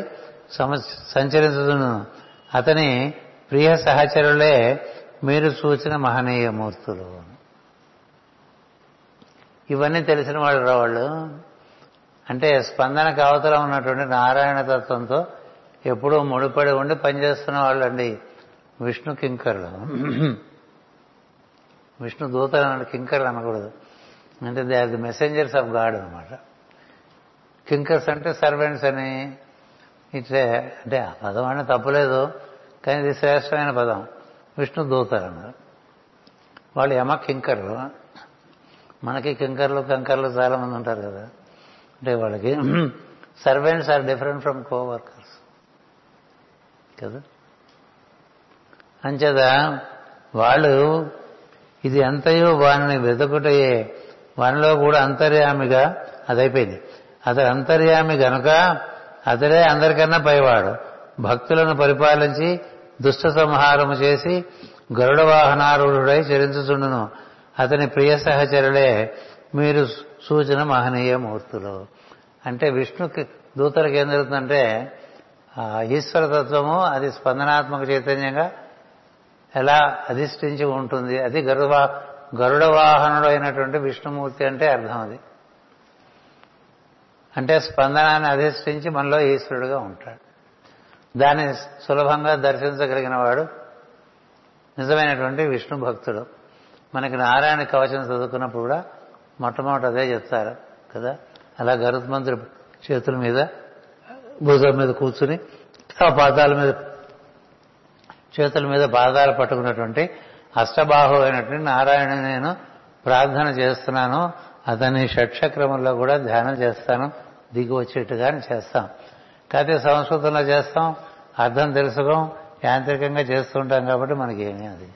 సంచరించును. అతని ప్రియ సహచరులే మీరు చూచిన మహనీయమూర్తులు. ఇవన్నీ తెలిసిన వాళ్ళు రావాళ్ళు అంటే స్పందనకు అవతల ఉన్నటువంటి నారాయణతత్వంతో ఎప్పుడూ ముడిపడి ఉండి పనిచేస్తున్న వాళ్ళండి విష్ణు కింకర్లు. విష్ణు దూతలు అన్నాడు, కింకర్లు అనకూడదు. అంటే they are the messengers of God అనమాట. కింకర్స్ అంటే సర్వెంట్స్ అని ఇట్లే, అంటే ఆ పదం అంటే తప్పులేదు కానీ ఇది శ్రేష్టమైన పదం. విష్ణు దూతలు అన్నారు. వాళ్ళు యమ కింకర్లు. మనకి కింకర్లు కంకర్లు చాలామంది ఉంటారు కదా. అంటే వాళ్ళకి servants are different from coworkers కదా. అంచేత వాళ్ళు ఇది ఎంతయో వాని వెతుకుటయే వానిలో కూడా అంతర్యామిగా అదైపోయింది. అతడు అంతర్యామి గనుక అతడే అందరికన్నా పైవాడు. భక్తులను పరిపాలించి దుష్ట సంహారము చేసి గరుడ వాహనారూఢుడై చరించుచుండును. అతని ప్రియ సహచరులే మీరు సూచన మహనీయ మూర్తులు. అంటే విష్ణుకి దూతలకు ఏం జరుగుతుందంటే ఈశ్వరతత్వము అది స్పందనాత్మక చైతన్యంగా ఎలా అధిష్ఠించి ఉంటుంది. అది గరుడ వాహనుడు అయినటువంటి విష్ణుమూర్తి అంటే అర్థం. అది అంటే స్పందనాన్ని అధిష్ఠించి మనలో ఈశ్వరుడుగా ఉంటాడు. దాన్ని సులభంగా దర్శించగలిగిన వాడు నిజమైనటువంటి విష్ణు భక్తుడు. మనకి నారాయణ కవచం చదువుకున్నప్పుడు కూడా మొట్టమొదటి అదే చెప్తారు కదా. అలా గరుత్మంతుడి చేతుల మీద భుజం మీద కూర్చుని ఆ పాదాల మీద చేతుల మీద పాదాలు పట్టుకున్నటువంటి అష్టబాహు అయినటువంటి నారాయణ నేను ప్రార్థన చేస్తున్నాను, అతన్ని షట్చక్రముల్లో కూడా ధ్యానం చేస్తాను, దిగి వచ్చేట్టుగానే చేస్తాం. కాకపోతే సంస్కృతంలో చేస్తాం, అర్థం తెలుసుకోం, యాంత్రికంగా చేస్తూ ఉంటాం కాబట్టి మనకేమీ అది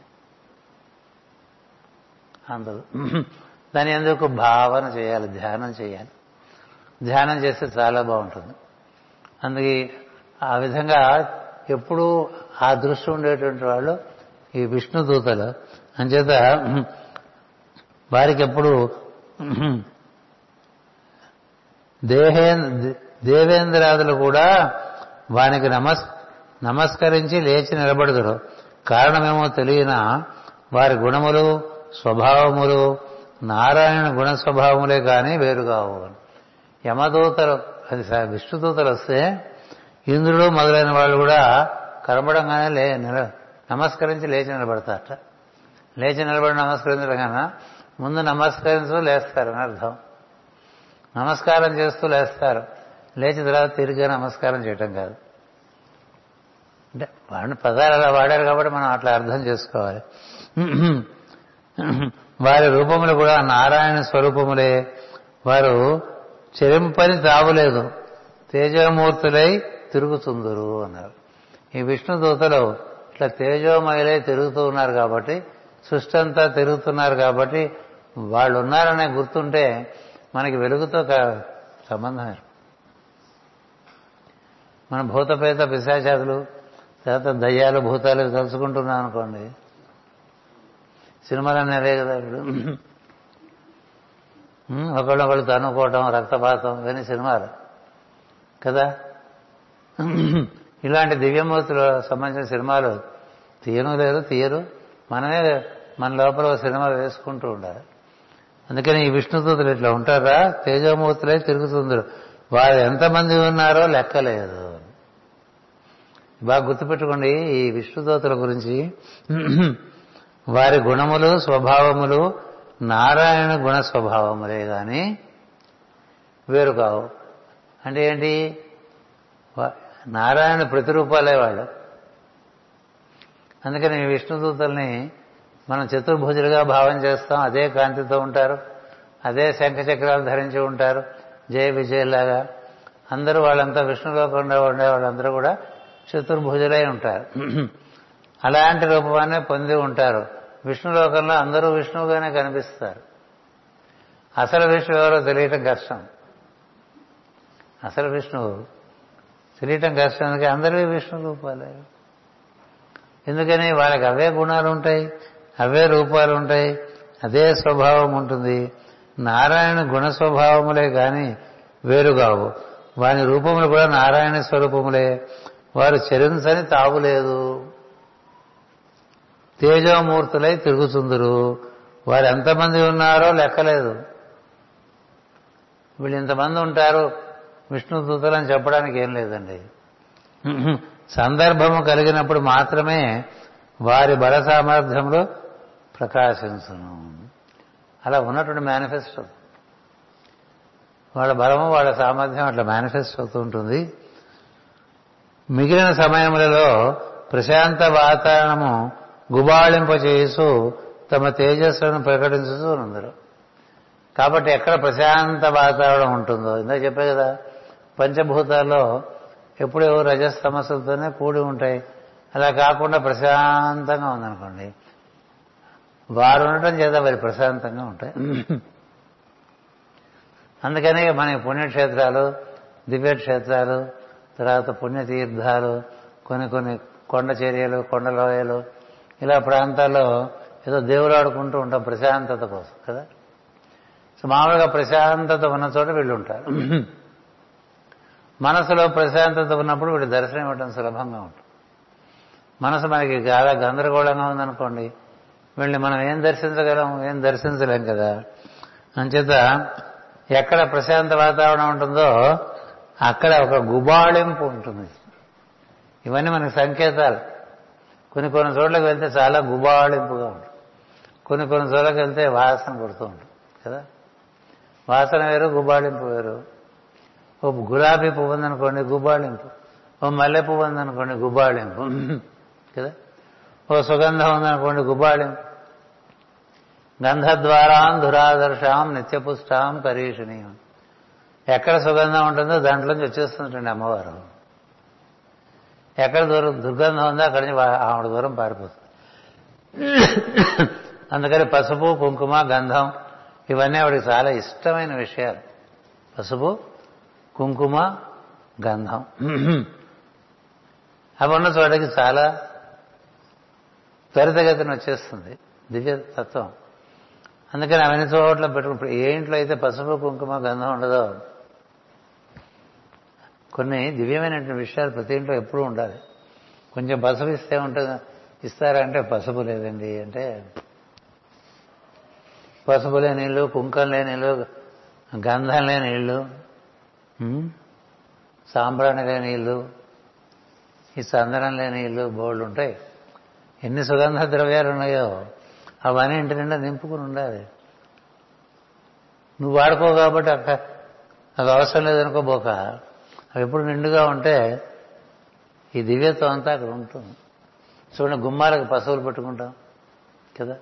అందదు. దాని ఎందుకు భావన చేయాలి, ధ్యానం చేయాలి. ధ్యానం చేస్తే చాలా బాగుంటుంది. అందుకే ఆ విధంగా ఎప్పుడూ ఆ దృష్టి ఉండేటువంటి వాళ్ళు ఈ విష్ణు దూతలు. అంచేత వారికి ఎప్పుడు దేవేంద్రాదులు కూడా వానికి నమస్కరించి లేచి నిలబడుదురు. కారణమేమో తెలియన వారి గుణములు స్వభావములు నారాయణ గుణ స్వభావములే కానీ వేరుగావు. యమదూతలు అది విష్ణుదూతలు వస్తే ఇంద్రుడు మొదలైన వాళ్ళు కూడా కనబడంగానే నమస్కరించి లేచి నిలబడతారట. లేచి నిలబడి నమస్కరించడం కన్నా ముందు నమస్కరించు లేస్తారు అని అర్థం. నమస్కారం చేస్తూ లేస్తారు, లేచి తర్వాత తిరిగి నమస్కారం చేయటం కాదు. అంటే వాడిని పదాలు అలా వాడారు కాబట్టి మనం అట్లా అర్థం చేసుకోవాలి. వారి రూపములు కూడా నారాయణ స్వరూపములే, వారు చెరింపని తావులేదు, తేజోమూర్తులై తిరుగుతుందరు అన్నారు. ఈ విష్ణు దూతలు ఇట్లా తేజోమయులై తిరుగుతూ ఉన్నారు కాబట్టి, సృష్టి అంతా తిరుగుతున్నారు కాబట్టి వాళ్ళు ఉన్నారనే గుర్తుంటే మనకి వెలుగుతో సంబంధం ఏర్పడుతుంది. మన భూతపేత పిశాచాదులు తర్వాత దయ్యాలు భూతాలు తలుచుకుంటున్నాం అనుకోండి, సినిమాలన్నీ అదే కదా. ఇప్పుడు ఒకళ్ళొకళ్ళు తనుకోవటం, రక్తపాతం, ఇవన్నీ సినిమాలు కదా. ఇలాంటి దివ్యమూర్తులు సంబంధించిన సినిమాలు తీయరు. మనమే మన లోపల సినిమాలు వేసుకుంటూ ఉండాలి. అందుకని ఈ విష్ణుదూతులు ఇట్లా ఉంటారా, తేజోమూర్తులే తిరుగుతుందరు. వారు ఎంతమంది ఉన్నారో లెక్కలేదు. బాగా గుర్తుపెట్టుకోండి ఈ విష్ణుదూతుల గురించి. వారి గుణములు స్వభావములు నారాయణ గుణ స్వభావములే కానీ వేరు కావు. అంటే ఏంటి, నారాయణ ప్రతిరూపాలే వాళ్ళు. అందుకని ఈ విష్ణుదూతల్ని మనం చతుర్భుజులుగా భావం చేస్తాం. అదే కాంతితో ఉంటారు, అదే శంఖచక్రాలు ధరించి ఉంటారు, జయ విజయలాగా. అందరూ వాళ్ళంతా విష్ణులోకంలో ఉండే వాళ్ళందరూ కూడా చతుర్భుజులై ఉంటారు. అలాంటి రూపాన్ని పొంది ఉంటారు. విష్ణులోకంలో అందరూ విష్ణువుగానే కనిపిస్తారు. అసలు విష్ణువు ఎవరో తెలియటం కష్టం. అసలు విష్ణువు తెలియటం కష్టం. అందుకే అందరివి విష్ణు రూపాలే. ఎందుకని వాళ్ళకి అవే గుణాలు ఉంటాయి, అవే రూపాలు ఉంటాయి, అదే స్వభావం ఉంటుంది. నారాయణ గుణ స్వభావములే కానీ వేరుగావు. వారి రూపములు కూడా నారాయణ స్వరూపములే, వారు చరించని తావులేదు, తేజోమూర్తులై తిరుగుతుందరు. వారు ఎంతమంది ఉన్నారో లెక్కలేదు. వీళ్ళు ఇంతమంది ఉంటారు విష్ణు దూతలు అని చెప్పడానికి ఏం లేదండి. సందర్భము కలిగినప్పుడు మాత్రమే వారి బల సామర్థ్యంలో ప్రకాశించును. అలా ఉన్నటువంటి మేనిఫెస్టో, వాళ్ళ బలము వాళ్ళ సామర్థ్యం అట్లా మేనిఫెస్ట్ అవుతూ ఉంటుంది. మిగిలిన సమయములలో ప్రశాంత వాతావరణము గుబాళింపచేస్తూ తమ తేజస్సులను ప్రకటించుతూ ఉన్నారు. కాబట్టి ఎక్కడ ప్రశాంత వాతావరణం ఉంటుందో, ఇందాక చెప్పే కదా పంచభూతాల్లో ఎప్పుడూ రజస్ తమస్సులతోనే కూడి ఉంటాయి. అలా కాకుండా ప్రశాంతంగా ఉందనుకోండి, వారు ఉండటం చేత వారి ప్రశాంతంగా ఉంటాయి. అందుకనే మనకి పుణ్యక్షేత్రాలు, దివ్యక్షేత్రాలు, తర్వాత పుణ్యతీర్థాలు, కొన్ని కొన్ని కొండ చర్యలు, కొండలోయలు, ఇలా ప్రాంతాల్లో ఏదో దేవుడు ఆడుకుంటూ ఉంటాం ప్రశాంతత కోసం కదా. సో మామూలుగా ప్రశాంతత ఉన్న చోట వీళ్ళు ఉంటారు. మనసులో ప్రశాంతత ఉన్నప్పుడు వీళ్ళు దర్శనం ఇవ్వడం సులభంగా ఉంటుంది. మనసు మనకి చాలా గందరగోళంగా ఉందనుకోండి, వీళ్ళని మనం ఏం దర్శించగలం, ఏం దర్శించలేం కదా. అంచేత ఎక్కడ ప్రశాంత వాతావరణం ఉంటుందో అక్కడ ఒక గుబాళింపు ఉంటుంది. ఇవన్నీ మనకి సంకేతాలు. కొన్ని కొన్ని చోట్లకి వెళ్తే చాలా గుబాళింపుగా ఉంటుంది, కొన్ని కొన్ని చోట్లకి వెళ్తే వాసన పుడుతూ ఉంటుంది కదా. వాసన వేరు, గుబాళింపు వేరు. ఓ గులాబీ పువ్వు ఉందనుకోండి గుబాళింపు, ఓ మల్లె పువ్వు ఉందనుకోండి గుబాళింపు కదా, ఓ సుగంధం ఉందనుకోండి గుబాళింపు. గంధద్వారాం ధురాదర్శాం నిత్యపుష్టాం పరీషణీయం. ఎక్కడ సుగంధం ఉంటుందో దాంట్లోంచి వచ్చేస్తుంటండి అమ్మవారు. ఎక్కడ దుర్గంధం ఉందో అక్కడి నుంచి ఆవిడ దూరం పారిపోతుంది. అందుకని పసుపు, కుంకుమ, గంధం ఇవన్నీ ఆవిడకి చాలా ఇష్టమైన విషయాలు. పసుపు, కుంకుమ, గంధం అవి ఉన్న చోటకి చాలా త్వరితగతిని వచ్చేస్తుంది దివ్యతత్వం. అందుకని అవన్నీ చోట్ల పెట్టుకుంటారు. ఏ ఇంట్లో అయితే పసుపు, కుంకుమ, గంధం ఉండదో, కొన్ని దివ్యమైనటువంటి విషయాలు ప్రతి ఇంట్లో ఎప్పుడూ ఉండాలి. కొంచెం పసుపు ఇస్తే ఉంటుంది, ఇస్తారంటే పసుపు లేదండి అంటే, పసుపు లేని ఇళ్ళు, కుంకం లేని ఇళ్ళు, గంధం లేని ఇళ్ళు, సాంబ్రాణి లేని ఇళ్ళు, ఈ చందనం లేని ఇళ్ళు బోళ్ళు ఉంటాయి. ఎన్ని సుగంధ ద్రవ్యాలు ఉన్నాయో అవన్నీ ఇంటి నిండా నింపుకుని ఉండాలి. నువ్వు వాడుకో కాబట్టి అది అవసరం లేదనుకోబోక, అవి ఎప్పుడు నిండుగా ఉంటే ఈ దివ్యత్వం అంతా అక్కడ ఉంటుంది. చూడండి, గుమ్మాలకు పసుపులు పెట్టుకుంటాం కదా,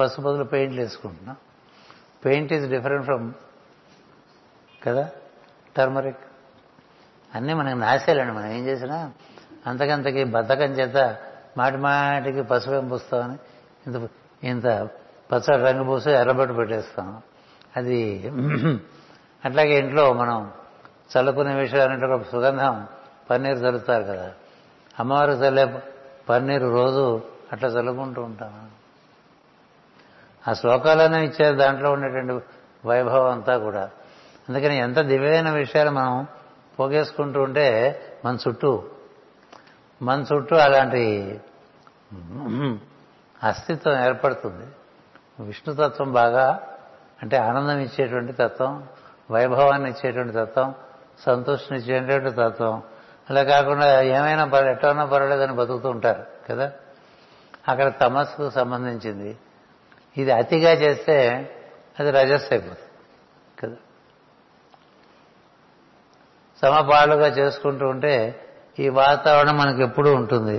పసుపు బదులు పెయింట్లు వేసుకుంటున్నాం. పెయింట్ ఈజ్ డిఫరెంట్ ఫ్రమ్ కదా టర్మరిక్. అన్నీ మనకి నాశేయాలండి. మనం ఏం చేసినా అంతకంతకి బద్ధకం చేత మాటిమాటికి పసుపు ఏం పూస్తామని ఇంత ఇంత పచ్చడి రంగు పూసి ఎర్రబెట్టు పెట్టేస్తాం. అది అట్లాగే ఇంట్లో మనం చల్లుకునే విషయాలు అంటే ఒక సుగంధం పన్నీరు చల్లుతారు కదా, అమ్మవారు చల్లే పన్నీరు రోజు అట్లా చల్లుకుంటూ ఉంటాం. ఆ శ్లోకాలనే ఇచ్చారు దాంట్లో ఉండేటువంటి వైభవం అంతా కూడా. అందుకని ఎంత దివ్యమైన విషయాలు మనం పోగేసుకుంటూ ఉంటే మన చుట్టూ అలాంటి అస్తిత్వం ఏర్పడుతుంది. విష్ణుతత్వం బాగా అంటే ఆనందం ఇచ్చేటువంటి తత్వం, వైభవాన్ని ఇచ్చేటువంటి తత్వం, సంతోషిని ఇచ్చేటువంటి తత్వం. అలా కాకుండా ఏమైనా ఎట్లైనా పర్వాలేదని బతుకుతూ ఉంటారు కదా. అక్కడ తమస్సుకు సంబంధించింది ఇది అతిగా చేస్తే అది రజస్సు అయిపోతుంది కదా. సమపాలుగా చేసుకుంటూ ఉంటే ఈ వాతావరణం మనకి ఎప్పుడూ ఉంటుంది.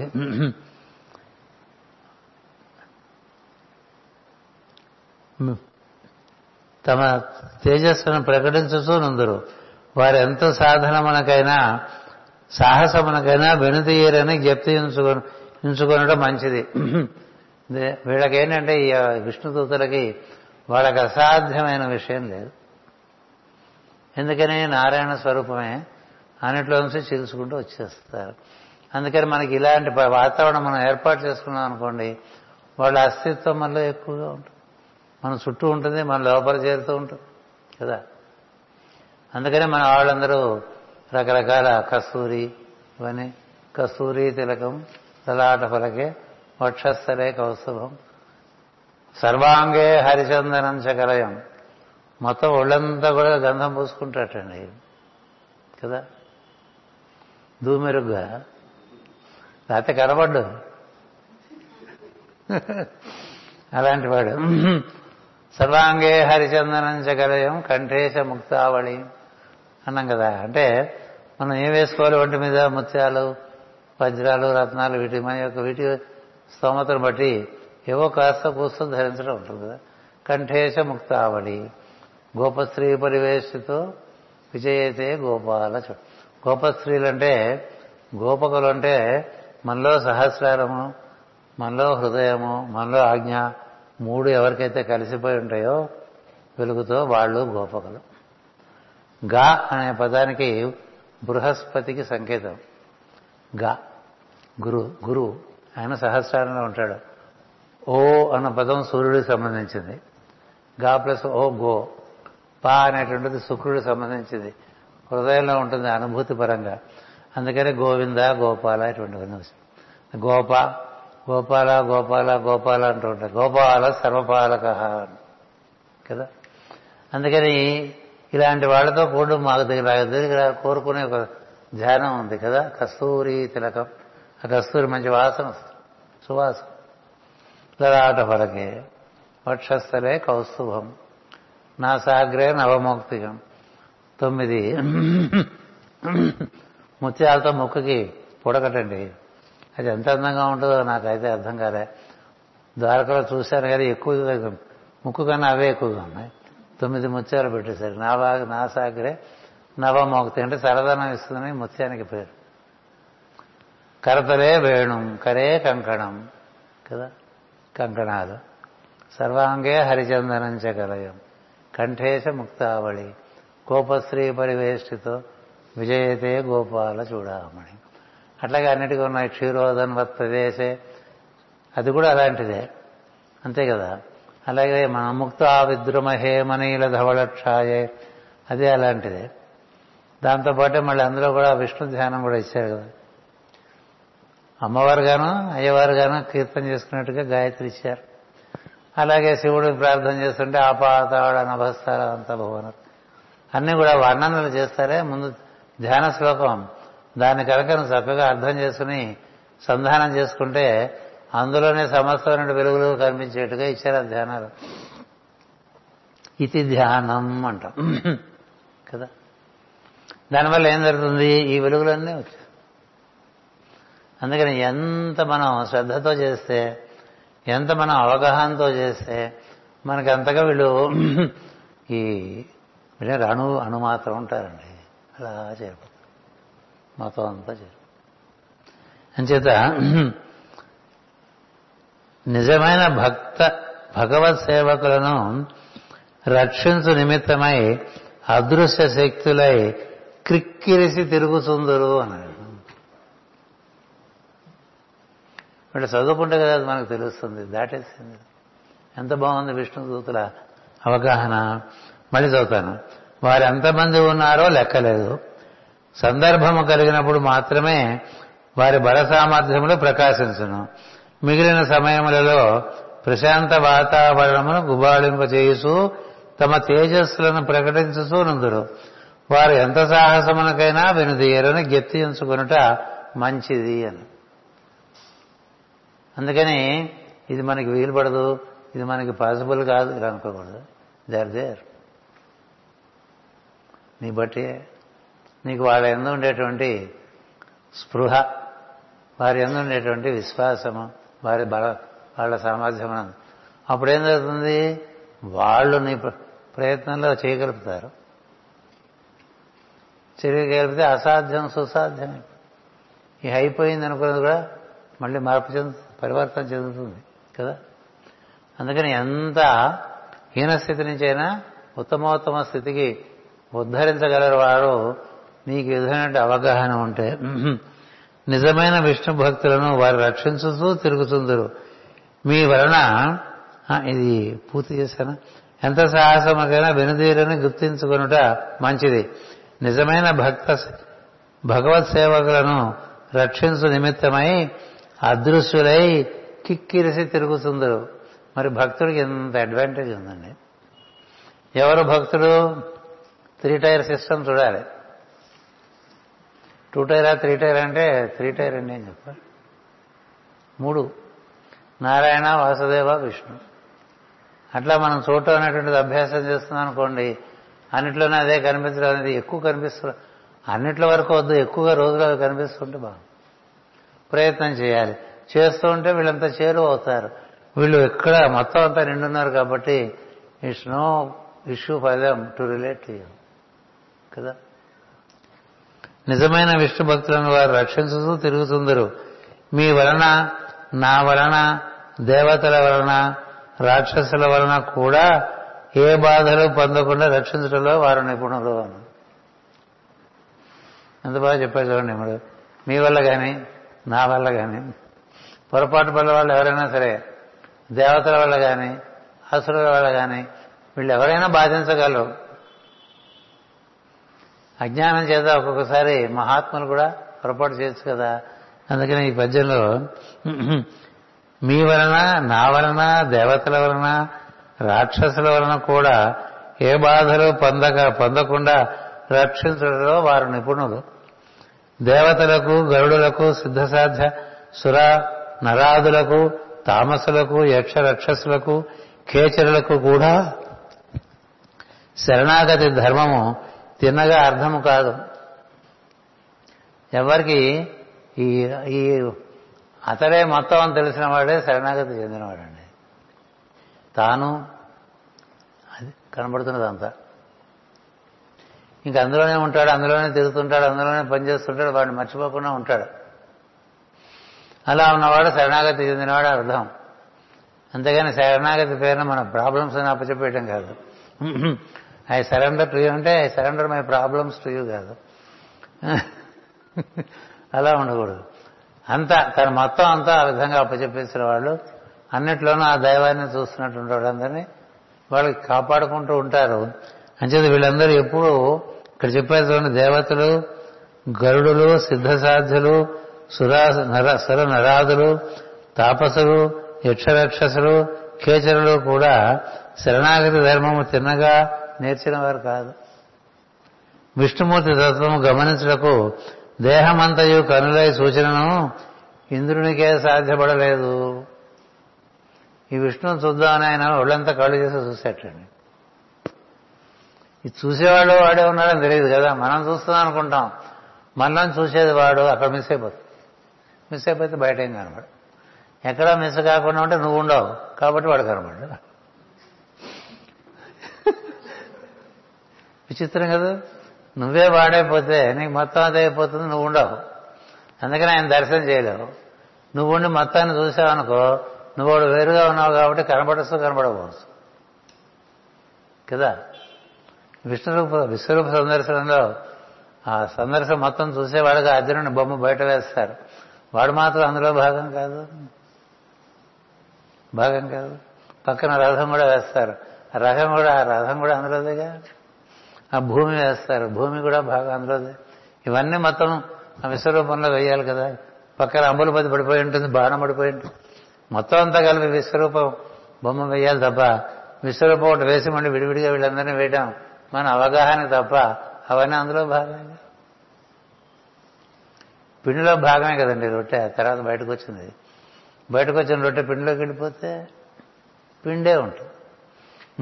తమ తేజస్సును ప్రకటించుతూ నుందరు వారు ఎంత సాధనమునకైనా సాహసమునకైనా వెనుతీయరని జ్ఞప్తి ఉంచుకొనడం మంచిది. వీళ్ళకేంటంటే ఈ విష్ణుదూతులకి వాళ్ళకి అసాధ్యమైన విషయం లేదు. ఎందుకని నారాయణ స్వరూపమే అన్నిట్లోంచి చీల్చుకుంటూ వచ్చేస్తారు. అందుకని మనకి ఇలాంటి వాతావరణం మనం ఏర్పాటు చేసుకున్నాం అనుకోండి, వాళ్ళ అస్తిత్వం మనలో ఎక్కువగా ఉంటుంది, మన చుట్టూ ఉంటుంది, మన లోపల చేరుతూ ఉంటుంది కదా. అందుకనే మన వాళ్ళందరూ రకరకాల కస్తూరి, ఇవన్నీ కస్తూరి తిలకం, తలాట పలకే వక్షస్థలే కౌస్తుభం, సర్వాంగే హరిచందనం చ కలయం. మొత్తం ఒళ్ళంతా కూడా గంధం పూసుకుంటాటండి కదా, దూమెరుగ్గా లేకపోతే కనబడ్డు అలాంటి వాడు. సర్వాంగే హరిచందనం చ కలయం కంఠేశ ముక్తావళి అన్నాం కదా. అంటే మనం ఏం వేసుకోవాలి, ఒంటి మీద ముత్యాలు, వజ్రాలు, రత్నాలు, వీటి మన యొక్క వీటి స్తోమతను బట్టి ఏవో కాస్త పుస్తకం ధరించడం ఉంటుంది కదా. కంఠేశ ముక్తావళి గోపస్త్రీ పరివేశతో విజయతే గోపాల. గోపస్త్రీలు అంటే గోపకులు అంటే మనలో సహస్రారము, మనలో హృదయము, మనలో ఆజ్ఞ మూడు ఎవరికైతే కలిసిపోయి ఉంటాయో వెలుగుతో వాళ్ళు గోపకులు. గా అనే పదానికి బృహస్పతికి సంకేతం. గా గురువు ఆయన సహస్రారంలో ఉంటాడు. ఓ అన్న పదం సూర్యుడికి సంబంధించింది. గా ప్లస్ ఓ గో. పా అనేటువంటిది శుక్రుడికి సంబంధించింది, హృదయంలో ఉంటుంది అనుభూతి పరంగా. అందుకనే గోవింద గోపాల ఇటువంటి గోపాల గోపాల గోపాల అంటూ ఉంటారు. గోపాల సర్వపాలక కదా. అందుకని ఇలాంటి వాళ్ళతో కూడు మాకు దగ్గర కోరుకునే ఒక ధ్యానం ఉంది కదా. కస్తూరి తిలకం, ఆ కస్తూరి మంచి వాసన వస్తుంది, సువాసన. లలాట ఫలకే వక్షస్థలే కౌస్తుభం, నా సాగ్రే నవమౌక్తికం. 9 ముత్యాలతో ముక్కుకి పొడకటండి. అది ఎంత అందంగా ఉంటుందో నాకైతే అర్థం కాలే. ద్వారకలో చూశాను కానీ ఎక్కువ ముక్కు కన్నా అవే ఎక్కువగా ఉన్నాయి. 9 ముత్యాలు పెట్టేశారు. నా సాగరే నవమోక్తి అంటే సరదనం ఇస్తుందని ముత్యానికి పేరు. కరతలే వేణుం, కరే కంకణం కదా, కంకణాలు. సర్వాంగే హరిచందనం చ కలయం. కంఠేశ ముక్తావళి గోపశ్రీ పరివేష్టితో విజయతే గోపాల చూడమణి. అట్లాగే అన్నిటికీ ఉన్నాయి. క్షీరోదన్వత్ప్రదేశే, అది కూడా అలాంటిదే అంతే కదా. అలాగే మన ముక్తా విద్రుమహే మనీల ధవళక్షాయే, అదే అలాంటిదే. దాంతోపాటే మళ్ళీ అందులో కూడా విష్ణు ధ్యానం కూడా ఇచ్చారు కదా. అమ్మవారుగాను అయ్యవారుగాను కీర్తన చేసుకున్నట్టుగా గాయత్రి ఇచ్చారు. అలాగే శివుడు ప్రార్థన చేస్తుంటే ఆపాతాళ నభస్తార అంత భువన అన్నీ కూడా వర్ణనలు చేస్తారే. ముందు ధ్యాన శ్లోకం దాని కనుక చక్కగా అర్థం చేసుకుని సంధానం చేసుకుంటే అందులోనే సమస్తమైన వెలుగులు కనిపించేట్టుగా ఇచ్చారు ఆ ధ్యానాలు. ఇతి ధ్యానం అంటాం కదా. దానివల్ల ఏం జరుగుతుంది? ఈ వెలుగులన్నీ వచ్చాయి. అందుకని ఎంత మనం శ్రద్ధతో చేస్తే, ఎంత మనం అవగాహనతో చేస్తే మనకి అంతగా వీళ్ళు ఈ అణు మాత్రం ఉంటారండి, అలా చేరిపోతారు మొత్తం అంతా చేరు. అంచేత నిజమైన భగవత్ సేవకులను రక్షించు నిమిత్తమై అదృశ్య శక్తులై క్రిక్కిరిసి తిరుగుతుందరు అన్నాడు. వీళ్ళు చదువుకుంటే కదా మనకు తెలుస్తుంది, దాటేసింది. ఎంత బాగుంది విష్ణు దూతుల అవగాహన. మళ్ళీ చదువుతాను. వారు ఎంతమంది ఉన్నారో లెక్కలేదు. సందర్భము కలిగినప్పుడు మాత్రమే వారి బల సామర్థ్యములు ప్రకాశించును. మిగిలిన సమయములలో ప్రశాంత వాతావరణమును గుబాళింపచేయుచూ తమ తేజస్సులను ప్రకటించుచూ నుందురు. వారు ఎంత సాహసమునకైనా వెనుదీయరని గెత్తించుకునుట మంచిది అని. అందుకని ఇది మనకి వీలు పడదు, ఇది మనకి పాసిబుల్ కాదు ఇలా అనుకోకూడదు. They are there. నీ బట్టి నీకు వాళ్ళ ఎందు ఉండేటువంటి స్పృహ, వారి ఎందు ఉండేటువంటి విశ్వాసము, వారి వాళ్ళ సామర్థ్యం. అప్పుడేం జరుగుతుంది? వాళ్ళు నీ ప్రయత్నంలో చేయగలుగుతారు. చేయగలిగితే అసాధ్యం సుసాధ్యమే. ఈ అయిపోయింది అనుకున్నది కూడా మళ్ళీ మార్పు పరివర్తన చెందుతుంది కదా. అందుకని ఎంత హీనస్థితి నుంచైనా ఉత్తమోత్తమ స్థితికి ఉద్ధరించగలరు వారు నీకు విధమైన అవగాహన ఉంటే. నిజమైన విష్ణు భక్తులను వారు రక్షించుతూ తిరుగుతుందరు. మీ వలన ఇది పూర్తి చేశాను. ఎంత సాహసముకైనా వెనుదీరని గుర్తించుకునుట మంచిది. నిజమైన భగవత్ సేవకులను రక్షించు నిమిత్తమై అదృశ్యులై కిక్కిరిసి తిరుగుతుందరు. మరి భక్తుడికి ఎంత అడ్వాంటేజ్ ఉందండి. ఎవరు భక్తుడు? 3 టైర్ సిస్టమ్ చూడాలి. 2 టైరా 3 టైర్ అంటే 3 టైర్ అండి అని చెప్పాలి. 3 నారాయణ వాసుదేవ విష్ణు. అట్లా మనం చూడటం అనేటువంటిది అభ్యాసం చేస్తున్నాం అనుకోండి. అన్నిట్లోనే అదే కనిపించడం అనేది ఎక్కువ కనిపిస్తుంది. అన్నిట్ల వరకు వద్దు, ఎక్కువగా రోజులు అవి కనిపిస్తుంటే బాగుంది. ప్రయత్నం చేయాలి. చేస్తూ ఉంటే వీళ్ళంతా చేరువ అవుతారు. వీళ్ళు ఇక్కడ మొత్తం అంతా నిండున్నారు కాబట్టి it's no issue for them to relate to you కదా. నిజమైన విష్ణు భక్తులను వారు రక్షించుతూ తిరుగుతుందరు. మీ వలన, నా వలన, దేవతల వలన, రాక్షసుల వలన కూడా ఏ బాధలు పొందకుండా రక్షించడంలో వారు నిపుణులు అని ఎంత బాగా చెప్పారు చూడండి. ఇప్పుడు మీ వల్ల కానీ, నా వల్ల కానీ, పొరపాటు పల్ల వాళ్ళు ఎవరైనా సరే, దేవతల వల్ల కానీ, అసురుల వల్ల కానీ వీళ్ళు ఎవరైనా బాధించగలరు. అజ్ఞానం చేత ఒక్కొక్కసారి మహాత్ములు కూడా పొరపాటు చేయొచ్చు కదా. అందుకని ఈ పద్యంలో మీ వలన, నా వలన, దేవతల వలన, రాక్షసుల వలన కూడా ఏ బాధలు పొందకుండా రక్షించడంలో వారు నిపుణులు. దేవతలకు, గరుడులకు, సిద్ధసాధ్య సుర నరాదులకు, తామసులకు, యక్ష రాక్షసులకు, కేచరులకు కూడా శరణాగతి ధర్మము తిన్నగా అర్థము కాదు. ఎవరికి ఈ అతడే మొత్తం అని తెలిసిన వాడే శరణాగతి చెందినవాడండి. తాను అది కనబడుతున్నదంతా ఇంక అందులోనే ఉంటాడు, అందులోనే తిరుగుతుంటాడు, అందులోనే పనిచేస్తుంటాడు, వాడిని మర్చిపోకుండా ఉంటాడు. అలా ఉన్నవాడు శరణాగతి చెందినవాడు అర్థం. అంతేగాని శరణాగతి పేరున మన ప్రాబ్లమ్స్ అని అప్పచెప్పేయటం కాదు. ఐ సరెండర్ టు యూ అంటే I surrender my problems to you కాదు, అలా ఉండకూడదు. అంతా తను మొత్తం అంతా ఆ విధంగా అప్పచెప్పేసిన వాళ్ళు అన్నిట్లోనూ ఆ దైవాన్ని చూస్తున్నటువంటి వాడు అందరినీ వాళ్ళు కాపాడుకుంటూ ఉంటారు. అంచేది వీళ్ళందరూ ఎప్పుడూ ఇక్కడ చెప్పేటువంటి దేవతలు, గరుడులు, సిద్ధసాధ్యులు, సుర నరాదులు, తాపసులు, యక్షరాక్షసులు, కేచరులు కూడా శరణాగతి ధర్మము తిన్నగా నేర్చిన వారు కాదు. విష్ణుమూర్తి తత్వము గమనించటకు దేహమంతయు కనులై సూచనను ఇంద్రునికే సాధ్యపడలేదు. ఈ విష్ణువు చూద్దామని ఆయన ఒళ్ళంతా కళ్ళు చేసి చూసేటండి. ఇది చూసేవాళ్ళు వాడే ఉన్నాడని తెలియదు కదా. మనం చూస్తున్నాం అనుకుంటాం, మనలోని చూసేది వాడు అక్కడ మిస్ అయిపోతుంది. మిస్ అయిపోతే బయట ఏం కనబడు. ఎక్కడా మిస్ కాకుండా ఉంటే నువ్వు ఉండవు కాబట్టి వాడు కనబడు. విచిత్రం కదా. నువ్వే వాడైపోతే నీకు మొత్తం అదే అయిపోతుంది, నువ్వు ఉండవు. అందుకని ఆయన దర్శనం చేయలేవు. నువ్వు ఉండి మొత్తాన్ని చూసావనుకో, నువ్వు వాడు వేరుగా ఉన్నావు కాబట్టి కనబడకపోవచ్చు కదా. విశ్వరూప సందర్శనంలో ఆ సందర్శనం మొత్తం చూసేవాడుగా అర్జునుడిని బొమ్మ బయట వేస్తారు. వాడు మాత్రం అందులో భాగం కాదు. పక్కన రథం కూడా వేస్తారు, ఆ రథం కూడా అందులోదేగా. ఆ భూమి వేస్తారు, భూమి కూడా భాగం అందులోదే. ఇవన్నీ మొత్తం ఆ విశ్వరూపంలో వేయాలి కదా. పక్కన అంబులపతి పడిపోయి ఉంటుంది, బాణం పడిపోయి ఉంటుంది, మొత్తం అంతా కలిపి విశ్వరూపం బొమ్మ వేయాలి తప్ప విశ్వరూపం ఒకటి వేసి మళ్ళీ విడివిడిగా వీళ్ళందరినీ వేయడం మన అవగాహన తప్ప అవన్నీ అందులో భాగంగా పిండిలో భాగమే కదండి. రొట్టె తర్వాత బయటకు వచ్చిన రొట్టె పిండిలోకి వెళ్ళిపోతే పిండే ఉంటుంది,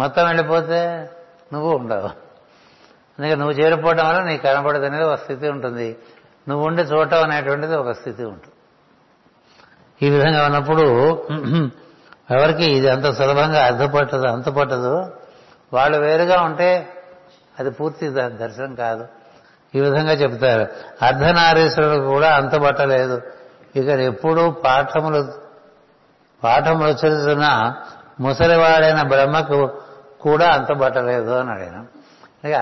మొత్తం వెళ్ళిపోతే నువ్వు ఉండవు. అందుకే నువ్వు చేరిపోవడం వల్ల నీకు కనబడదు అనేది ఒక స్థితి ఉంటుంది, నువ్వు ఉండి చూడటం అనేటువంటిది ఒక స్థితి ఉంటుంది. ఈ విధంగా ఉన్నప్పుడు ఎవరికి ఇది అంత సులభంగా అంతపట్టదు. వాళ్ళు వేరుగా ఉంటే అది పూర్తి దర్శనం కాదు. ఈ విధంగా చెప్తారు. అర్ధనారీశ్వరుడు కూడా అంతపట్టలేదు. ఇక్కడ ఎప్పుడూ పాఠములు ఉచ్చరిస్తున్న ముసలివాడైన బ్రహ్మకు కూడా అంతపట్టలేదు అని అడిగిన.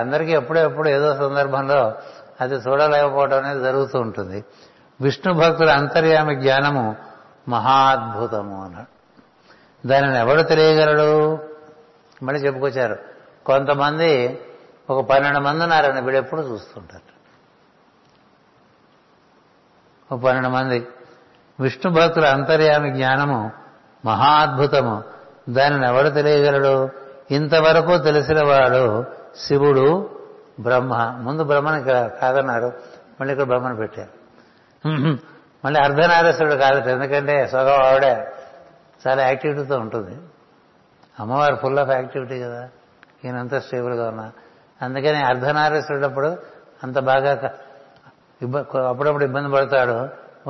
అందరికీ ఎప్పుడెప్పుడు ఏదో సందర్భంలో అది చూడలేకపోవడం అనేది జరుగుతూ ఉంటుంది. విష్ణు భక్తుల అంతర్యామి జ్ఞానము మహాద్భుతము అన్నాడు. దానిని ఎవడు తెలియగలడు? మళ్ళీ చెప్పుకొచ్చారు. కొంతమంది ఒక 12 మంది ఉన్నారని వీడెప్పుడు చూస్తుంటారు. ఒక 12 మంది విష్ణు భక్తుల అంతర్యామి జ్ఞానము మహాద్భుతము, దానిని ఎవడు తెలియగలడు? ఇంతవరకు తెలిసినవాడు శివుడు, బ్రహ్మ. ముందు బ్రహ్మని కాదన్నారు, మళ్ళీ ఇక్కడ బ్రహ్మను పెట్టారు. మళ్ళీ అర్ధనారీశ్వరుడు కాదట, ఎందుకంటే సగం ఆవిడే చాలా యాక్టివిటీతో ఉంటుంది. అమ్మవారు ఫుల్ ఆఫ్ యాక్టివిటీ కదా, ఈయనంతా స్టేబుల్గా ఉన్నా. అందుకని అర్ధనారీశ్వరుడప్పుడు అంత బాగా అప్పుడప్పుడు ఇబ్బంది పడతాడు.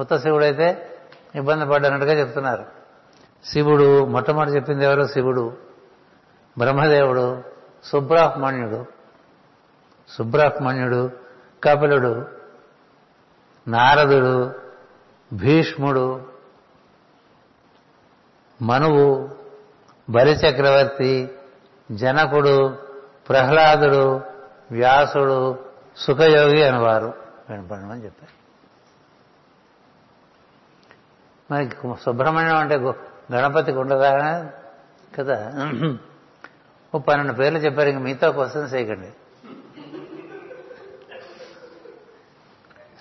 ఉత్త శివుడైతే ఇబ్బంది పడ్డానట్టుగా చెప్తున్నారు. శివుడు మొట్టమొదటి చెప్పింది ఎవరో శివుడు, బ్రహ్మదేవుడు, సుబ్రాహ్మణ్యుడు, కపిలుడు, నారదుడు, భీష్ముడు, మనువు, బలిచక్రవర్తి, జనకుడు, ప్రహ్లాదుడు, వ్యాసుడు, సుఖయోగి అనేవారు వినపడడం అని చెప్పారు. మరి సుబ్రహ్మణ్యం అంటే గణపతికి ఉండదా కదా, ఓ 12 పేర్లు చెప్పారు. ఇంక మిగతా క్వశ్చన్స్ చేయకండి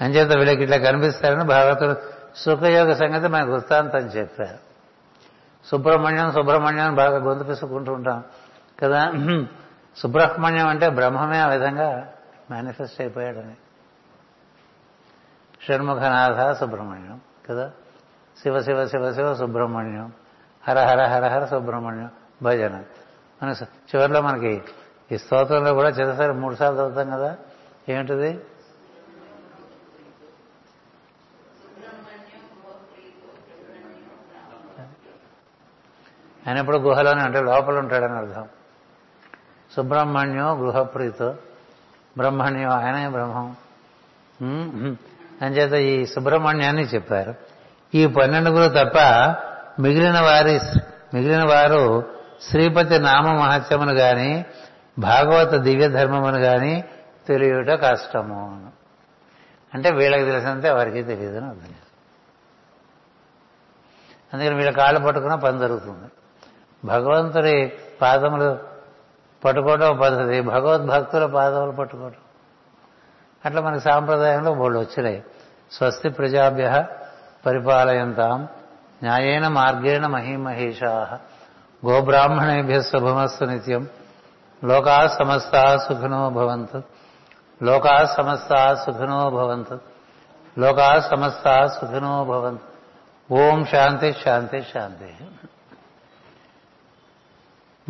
అని చేత వీళ్ళకి ఇట్లా కనిపిస్తారని భాగవతుడు సుఖయోగ సంగతి మనకు వృత్తాంతం చెప్పారు. సుబ్రహ్మణ్యం అని బాగా గొంతు పిసుకుంటూ ఉంటాం కదా. సుబ్రహ్మణ్యం అంటే బ్రహ్మమే ఆ విధంగా మేనిఫెస్ట్ అయిపోయాడని. షణ్ముఖనాథ సుబ్రహ్మణ్యం కదా, శివ శివ శివ శివ సుబ్రహ్మణ్యం, హర హర హర హర సుబ్రహ్మణ్యం భజన. మన చివరిలో మనకి ఈ స్తోత్రంలో కూడా చివరిసారి 3 సార్లు చదువుతాం కదా, ఏమిటిది? ఆయన ఎప్పుడు గుహలోనే అంటే లోపల ఉంటాడని అర్థం. సుబ్రహ్మణ్యం గృహప్రీతో, బ్రహ్మణ్యం ఆయనే బ్రహ్మం అని చేత ఈ సుబ్రహ్మణ్యాన్ని చెప్పారు. ఈ 12 తప్ప మిగిలిన వారు శ్రీపతి నామ మహత్యమును గాని భాగవత దివ్య ధర్మమును గాని తెలియట కష్టము. అంటే వీళ్ళకి తెలిసినంత ఎవరికి తెలియదు అని అర్థం. అందుకని వీళ్ళ కాళ్ళు పట్టుకున్న పని జరుగుతుంది. భగవంతుడి పాదములు పట్టుకోవడం పద్ధతి, భగవద్భక్తుల పాదములు పట్టుకోవడం. అట్లా మన సాంప్రదాయంలో వాళ్ళు వచ్చినాయి. స్వస్తి ప్రజాభ్య పరిపాలయంతాం న్యాయేన మార్గేణ మహీమహేషా, గోబ్రాహ్మణేభ్య శుభమస్తు నిత్యం, లోకా సమస్తా సుఖినో భవంతు, లోకా సమస్తా సుఖినో భవంతు, లోకా సమస్తా సుఖినో భవంతు. ఓం శాంతి శాంతి శాంతి.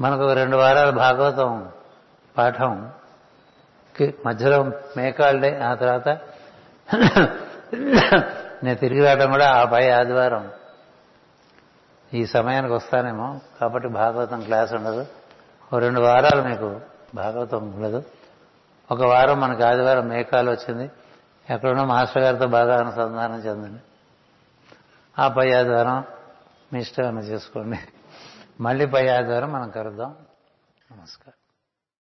మనకు 2 వారాల భాగవతం పాఠం, మధ్యలో మేకాల్ డే, ఆ తర్వాత నేను తిరిగి రావడం కూడా ఆ పై ఆదివారం ఈ సమయానికి వస్తానేమో కాబట్టి భాగవతం క్లాస్ ఉండదు. 2 వారాలు మీకు భాగవతం ఉండదు. 1 వారం మనకు ఆదివారం మేకాలు వచ్చింది. ఎక్కడున్న మాస్టర్ గారితో బాగా అనుసంధానం చెందండి. ఆ పై ఆదివారం మీ ఇష్టం చేసుకోండి. మళ్ళీ పై ఆదివారం మనం కలుద్దాం. నమస్కారం.